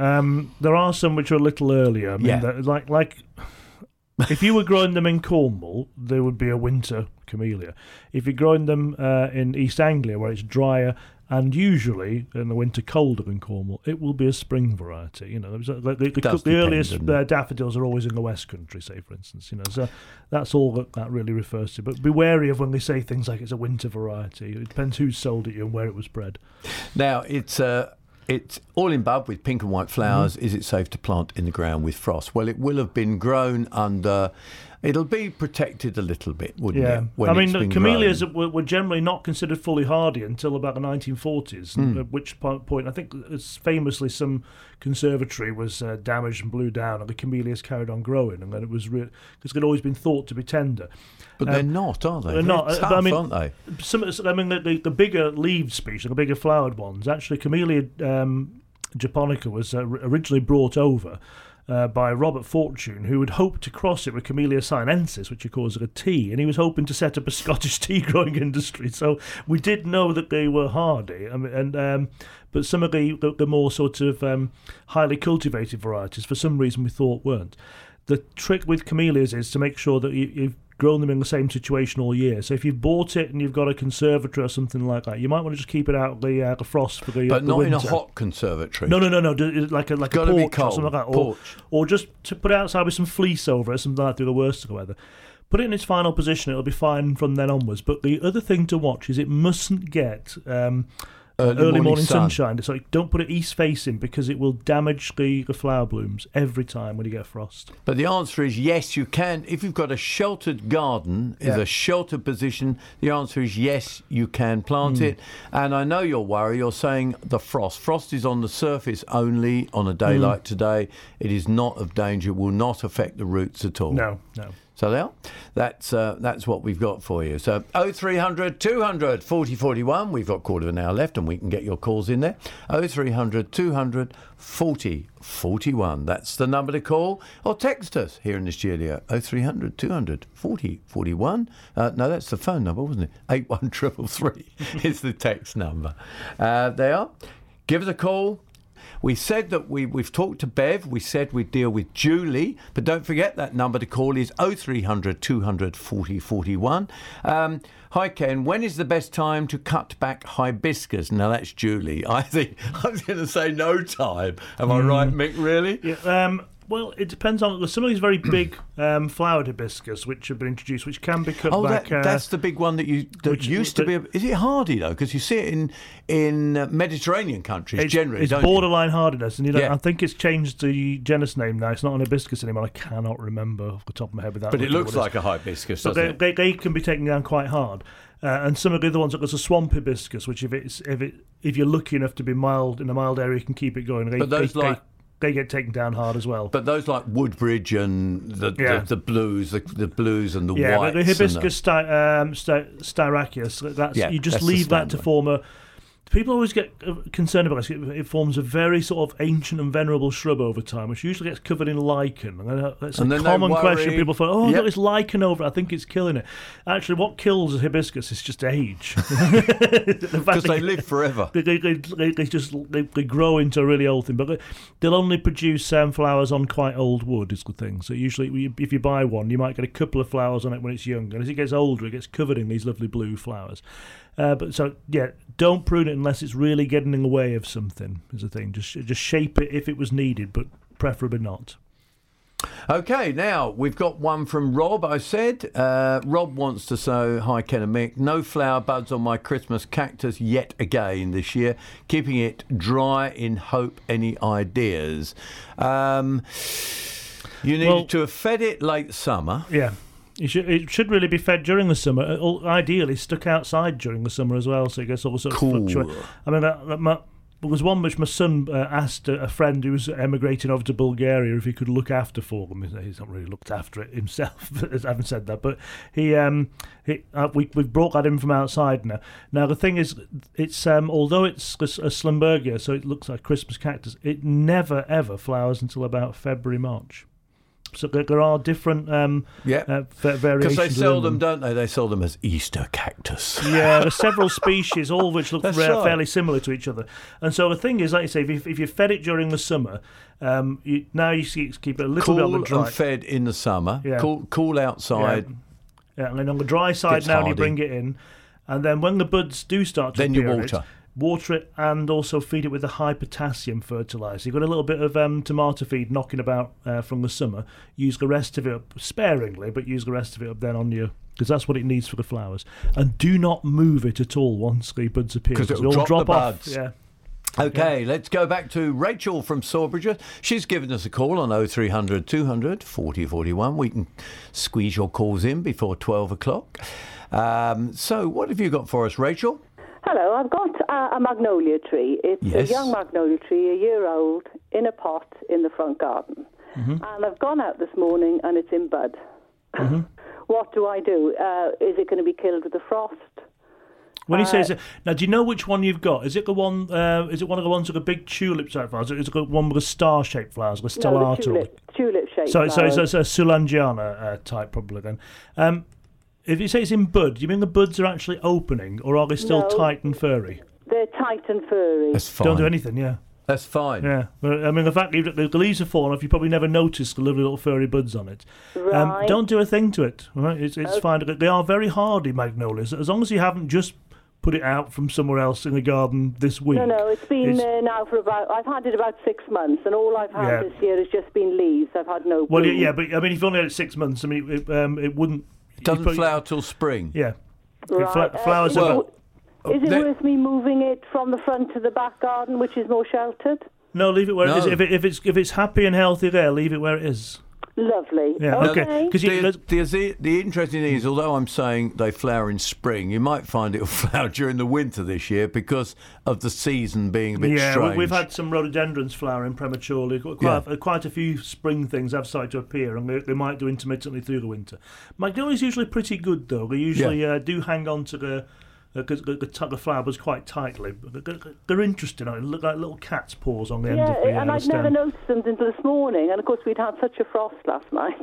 There are some which are a little earlier. I mean, like if you were growing them in Cornwall, there would be a winter camellia. If you're growing them in East Anglia, where it's drier, and usually in the winter colder than Cornwall, it will be a spring variety. You know, the earliest daffodils are always in the West Country, say, for instance. You know, so that's all that really refers to. But be wary of when they say things like it's a winter variety. It depends who sold it you and where it was bred. Now, it's all in bud with pink and white flowers. Is it safe to plant in the ground with frost? Well, it will have been grown under... It'll be protected a little bit, wouldn't it? Yeah, I mean, camellias were generally not considered fully hardy until about the 1940s, at which point I think famously some conservatory was damaged and blew down, and the camellias carried on growing, and then it was because they'd always been thought to be tender. But they're not, are they? They're not. Tough, I mean, aren't they? The bigger leaved species, the bigger flowered ones, actually, Camellia japonica was originally brought over by Robert Fortune, who had hoped to cross it with Camellia sinensis, which of course is a tea, and he was hoping to set up a Scottish tea growing industry. So we did know that they were hardy, but some of the more sort of highly cultivated varieties, for some reason we thought weren't. The trick with camellias is to make sure that you've grown them in the same situation all year. So if you've bought it and you've got a conservatory or something like that, you might want to just keep it out of the frost for the But not winter. In a hot conservatory. No. Like a porch or something like that. Or just to put it outside with some fleece over it, something like that, through the worst of the weather. Put it in its final position, it'll be fine from then onwards. But the other thing to watch is it mustn't get... Early morning sunshine. So don't put it east facing because it will damage the flower blooms every time when you get frost. But the answer is yes, you can. If you've got a sheltered garden, is a sheltered position, the answer is yes, you can plant it. And I know you're worried. You're saying the frost. Frost is on the surface only on a day like today. It is not of danger. It will not affect the roots at all. No. So there, that's what we've got for you. So 0300 200 4041. We've got a quarter of an hour left and we can get your calls in there. 0300 200 4041. That's the number to call or text us here in the studio. 0300 200 4041. No, that's the phone number, wasn't it? 81333 is the text number. There. Give us a call. We said that we've talked to Bev. We said we'd deal with Julie. But don't forget that number to call is 0300 200 4041. Hi, Ken. When is the best time to cut back hibiscus? Now, that's Julie. I think I was going to say no time. Am I right, Mick, really? Yeah, well, it depends on some of these very big flowered hibiscus which have been introduced, which can be cut back. That's the big one that used to be. Is it hardy though? Because you see it in Mediterranean countries generally. It's borderline hardiness, and I think it's changed the genus name now. It's not an hibiscus anymore. I cannot remember off the top of my head. But it looks like a hibiscus. But they can be taken down quite hard. And some of the other ones, there's a swamp hibiscus, which if you're lucky enough to be mild in a mild area, you can keep it going. They get taken down hard as well. But those like Woodbridge and the blues, the blues and the whites. Yeah, the hibiscus styracus, you just leave that to form a... People always get concerned about this. It forms a very sort of ancient and venerable shrub over time, which usually gets covered in lichen. And that's a common question. People thought, oh, yep. Look, it's lichen over it. I think it's killing it. Actually, what kills a hibiscus is just age. Because they live forever. They grow into a really old thing. But they'll only produce flowers on quite old wood is the thing. So usually if you buy one, you might get a couple of flowers on it when it's young. And as it gets older, it gets covered in these lovely blue flowers. But don't prune it unless it's really getting in the way of something, is the thing. Just shape it if it was needed, but preferably not. Okay, now we've got one from Rob. I said, Rob wants to say, hi Ken and Mick, no flower buds on my Christmas cactus yet again this year. Keeping it dry in hope. Any ideas? You need to have fed it late summer. Yeah. It should really be fed during the summer. Ideally, stuck outside during the summer as well, so it gets all sorts of fluctuating. I mean, there was one which my son asked a friend who was emigrating over to Bulgaria if he could look after for them. He's not really looked after it himself, I haven't said that, but we've brought that in from outside now. Now, the thing is, it's although it's a Slimbergia, so it looks like Christmas cactus, it never, ever flowers until about February, March. So there are different variations. Because they sell them, don't they? They sell them as Easter cactus. Yeah, there's several species, all of which look fairly similar to each other. And so the thing is, like you say, if you fed it during the summer, keep it a little bit on the dry. Cool and fed in the summer. Yeah. Cool outside. Yeah. And then on the dry side now, you bring it in. And then when the buds do start to appear, you water it and also feed it with a high potassium fertiliser. You've got a little bit of tomato feed knocking about from the summer. Use the rest of it up sparingly, but use the rest of it up then on your... because that's what it needs for the flowers. And do not move it at all once the buds appear. Because it'll drop the buds off. Yeah. Okay, let's go back to Rachel from Sawbridge. She's given us a call on 0300 200 4041. We can squeeze your calls in before 12 o'clock. So what have you got for us, Rachel? Hello, I've got a magnolia tree. It's a young magnolia tree, a year old, in a pot in the front garden. Mm-hmm. And I've gone out this morning and it's in bud. Mm-hmm. What do I do? Is it going to be killed with the frost? When he says, now do you know which one you've got? Is it the one? Is it one of the ones with the big tulip type flowers? Is it the one with the star-shaped flowers, the stellata? No, tulip shaped. So it's a Sulangiana type probably then. If you say it's in bud, do you mean the buds are actually opening, or are they still tight and furry? They're tight and furry. That's fine. Don't do anything, yeah. That's fine. Yeah. I mean, the fact that the leaves have fallen off, you probably never noticed the lovely little furry buds on it. Right. Don't do a thing to it. Right? It's fine. They are very hardy magnolias. As long as you haven't just put it out from somewhere else in the garden this week. No, it's been there now for I've had it about 6 months, and all I've had this year has just been leaves. I've had no... Well, yeah, but I mean, if you only had it 6 months, I mean, it wouldn't... It doesn't flower till spring. Yeah. Right. It flowers Is it worth me moving it from the front to the back garden, which is more sheltered? No, leave it where it is. If it's happy and healthy there, leave it where it is. Lovely. Yeah. Okay. The interesting thing is, although I'm saying they flower in spring, you might find it'll flower during the winter this year because of the season being a bit strange. Yeah, we've had some rhododendrons flowering prematurely. Quite a few spring things have started to appear, and they might do intermittently through the winter. Magnolias are usually pretty good, though. They usually do hang on to the flower was quite tightly. They're interesting. They look like little cat's paws on the end of the stem. Yeah, and I'd never noticed them until this morning. And, of course, we'd had such a frost last night.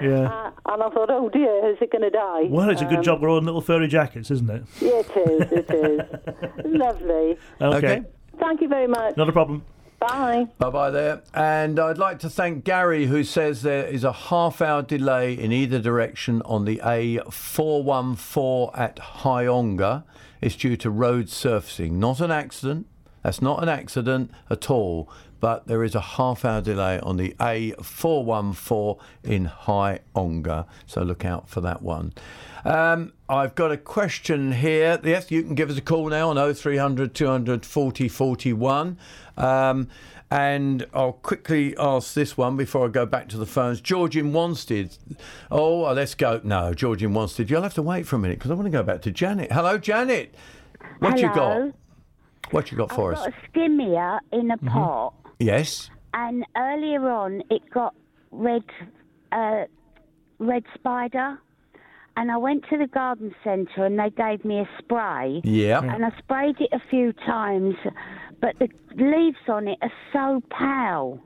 Yeah. And I thought, oh, dear, is it going to die? Well, it's a good job we're all in little furry jackets, isn't it? Yeah, it is. Lovely. Okay. Thank you very much. Not a problem. Bye. Bye-bye there. And I'd like to thank Gary, who says there is a half-hour delay in either direction on the A414 at High Ongar. It's due to road surfacing. Not an accident. That's not an accident at all. But there is a half-hour delay on the A414 in High Ongar. So look out for that one. I've got a question here. Yes, you can give us a call now on 0300 200 40 41. And I'll quickly ask this one before I go back to the phones. George in Wanstead. Oh, let's go. No, George in Wanstead. You'll have to wait for a minute because I want to go back to Janet. Hello, Janet. What you got for us? I've got a skimmia in a pot. Yes. And earlier on, it got red spider. and I went to the garden centre and they gave me a spray. Yeah. And I sprayed it a few times, but the leaves on it are so pale.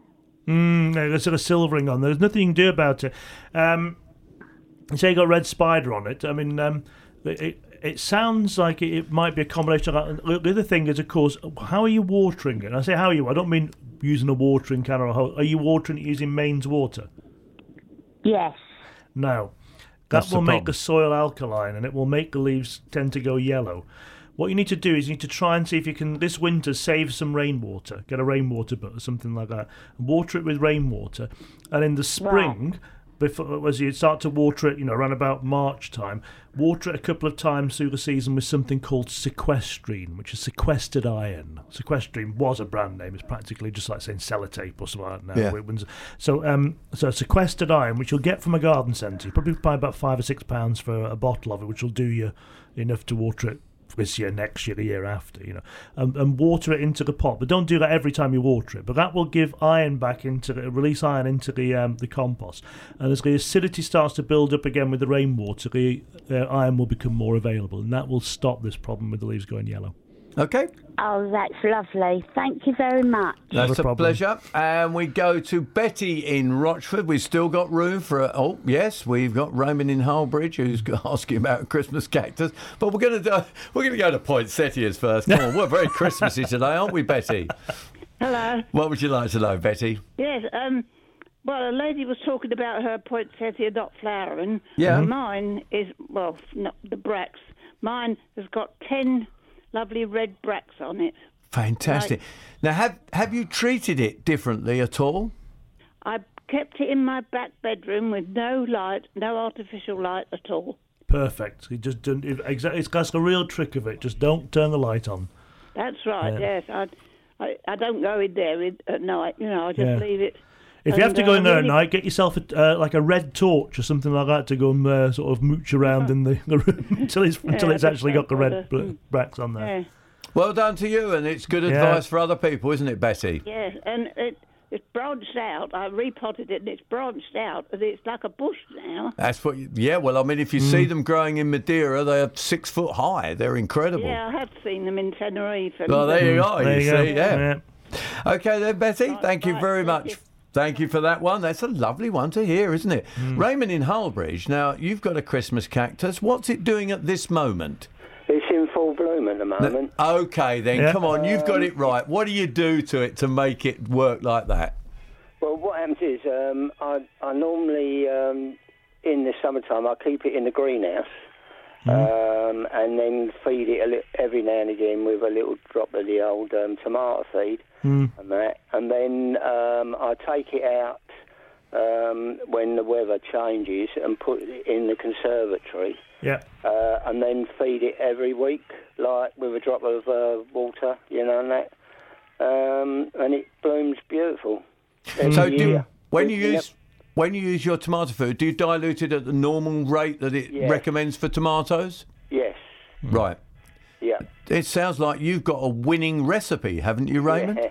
There's sort of silvering on. There's nothing you can do about it. You say you got a red spider on it. I mean, it sounds like it might be a combination of that. The other thing is, of course, how are you watering it? And I say how are you. I don't mean using a watering can or a hose. Are you watering it using mains water? Yes. No. That will make the soil alkaline and it will make the leaves tend to go yellow. What you need to do is you need to try and see if you can, this winter, save some rainwater. Get a rainwater butt or something like that. Water it with rainwater. And in the spring, before, as you start to water it, around about March time, water it a couple of times through the season with something called sequestrine, which is sequestered iron. Sequestrine was a brand name. It's practically just like saying sellotape or something like that now. Yeah. So sequestered iron, which you'll get from a garden centre. You probably buy about £5 or £6 for a bottle of it, which will do you enough to water it this year, next year, the year after, and water it into the pot. But don't do that every time you water it. But that will give iron back release iron into the compost. And as the acidity starts to build up again with the rainwater, the iron will become more available, and that will stop this problem with the leaves going yellow. Okay. Oh, that's lovely. Thank you very much. That's a pleasure. And we go to Betty in Rochford. We've still got room for we've got Roman in Hullbridge who's asking about a Christmas cactus. But we're going to go to poinsettias first. Come on, we're very Christmassy today, aren't we, Betty? Hello. What would you like to know, Betty? Yes. Well, a lady was talking about her poinsettia not flowering. Yeah. Mine is not the brax. Mine has got 10. Lovely red brax on it. Fantastic. Now, have you treated it differently at all? I kept it in my back bedroom with no light, no artificial light at all. Perfect. You just that's the real trick of it. Just don't turn the light on. That's right. Yes, I don't go in there at night. I just leave it. If you have to go in there at night, get yourself a red torch or something like that to go and sort of mooch around in the room until it's actually got the red bracts on there. Yeah. Well done to you, and it's good advice for other people, isn't it, Betty? Yes, and it's branched out. I repotted it, and it's branched out. It's like a bush now. That's what. If you see them growing in Madeira, they are 6 foot high. They're incredible. Yeah, I have seen them in Tenerife. Well, there you are. Yeah. Okay then, Betty. Thank you very much. Thank you for that one. That's a lovely one to hear, isn't it? Mm. Raymond in Hullbridge, now, you've got a Christmas cactus. What's it doing at this moment? It's in full bloom at the moment. OK, then, come on, you've got it right. What do you do to it to make it work like that? Well, what happens is I normally, in the summertime, I keep it in the greenhouse and then feed it every now and again with a little drop of the old tomato seed. Mm. And then I take it out when the weather changes and put it in the conservatory. Yeah. And then feed it every week, like with a drop of water, and that. And it blooms beautiful. When you use your tomato food, do you dilute it at the normal rate that it recommends for tomatoes? Yes. Right. Yeah. It sounds like you've got a winning recipe, haven't you, Raymond? Yeah.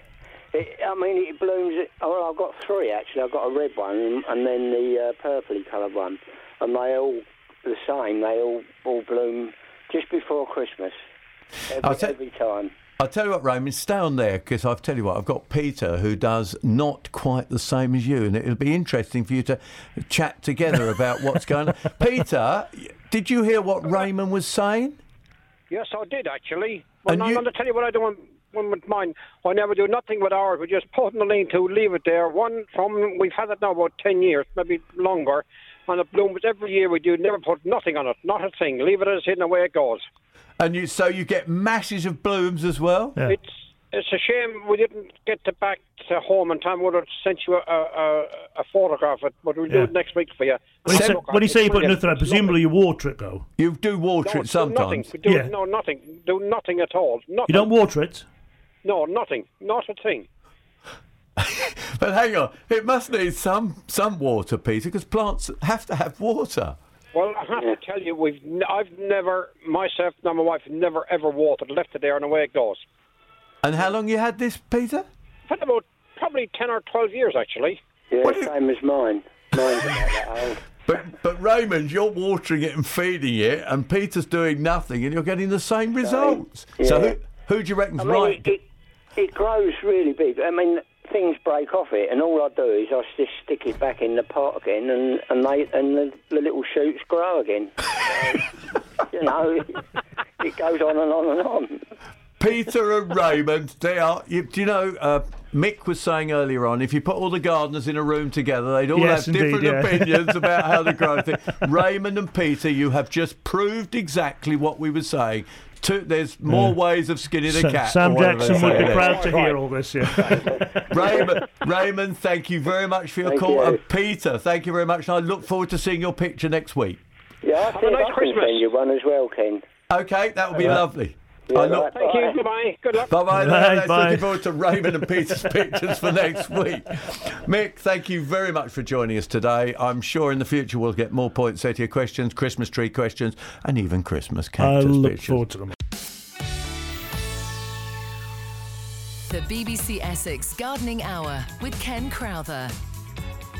It blooms. Well, I've got three, actually. I've got a red one and then the purpley coloured one. And they're all the same. They all bloom just before Christmas, every time. I'll tell you what, Raymond, stay on there, because I'll tell you what, I've got Peter, who does not quite the same as you, and it'll be interesting for you to chat together about what's going on. Peter, did you hear what Raymond was saying? Yes, I did, actually. Well, I'm going to tell you what I do with mine. I never do nothing with ours. We just put in the lean to, leave it there. We've had it now about 10 years, maybe longer, and it blooms every year we do. Never put nothing on it, not a thing. Leave it as it is, and away it goes. And you get masses of blooms as well? Yeah. It's a shame we didn't get it back to home in time. We would have sent you a photograph of it, but we'll do it next week for you. When you say you put nothing on, presumably you water it, though. You do water it sometimes. No, nothing. Do nothing at all. Nothing. You don't water it? No, nothing. Not a thing. But hang on. It must need some water, Peter, because plants have to have water. Well, I have to tell you, I've never, myself and my wife, never, ever watered. Left it there and away it goes. And how long you had this, Peter? Had about probably 10 or 12 years, actually. Yeah, same as mine. Mine's about that old. But Raymond, you're watering it and feeding it, and Peter's doing nothing, and you're getting the same results. Yeah. So who do you reckon's right? It grows really big. I mean, things break off it, and all I do is I just stick it back in the pot again, and the little shoots grow again. You know, it goes on and on and on. Peter and Raymond, they are. Mick was saying earlier on, if you put all the gardeners in a room together, they'd all have different opinions about how to grow things. Raymond and Peter, you have just proved exactly what we were saying. There's more ways of skinning a cat. Sam Jackson would be proud to hear all this. Yeah. Raymond, thank you very much for your call. You. And Peter, thank you very much. And I look forward to seeing your picture next week. Yeah, have a nice Christmas. You one as well, Ken. Okay, that would be lovely. Yeah, thank you. Goodbye. Good luck. Bye. Looking forward to Raymond and Peter's pictures for next week. Mick, thank you very much for joining us today. I'm sure in the future we'll get more points out of your questions, Christmas tree questions, and even Christmas cactus pictures. I look forward to them. The BBC Essex Gardening Hour with Ken Crowther.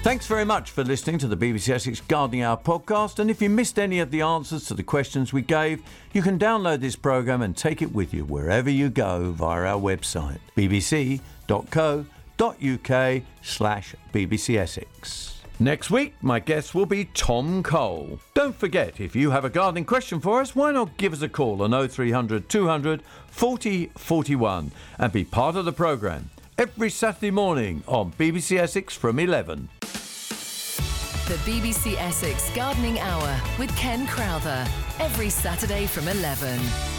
Thanks very much for listening to the BBC Essex Gardening Hour podcast, and if you missed any of the answers to the questions we gave, you can download this programme and take it with you wherever you go via our website, bbc.co.uk/BBC Essex. Next week, my guest will be Tom Cole. Don't forget, if you have a gardening question for us, why not give us a call on 0300 200 40 41 and be part of the programme every Saturday morning on BBC Essex from 11. The BBC Essex Gardening Hour with Ken Crowther. Every Saturday from 11.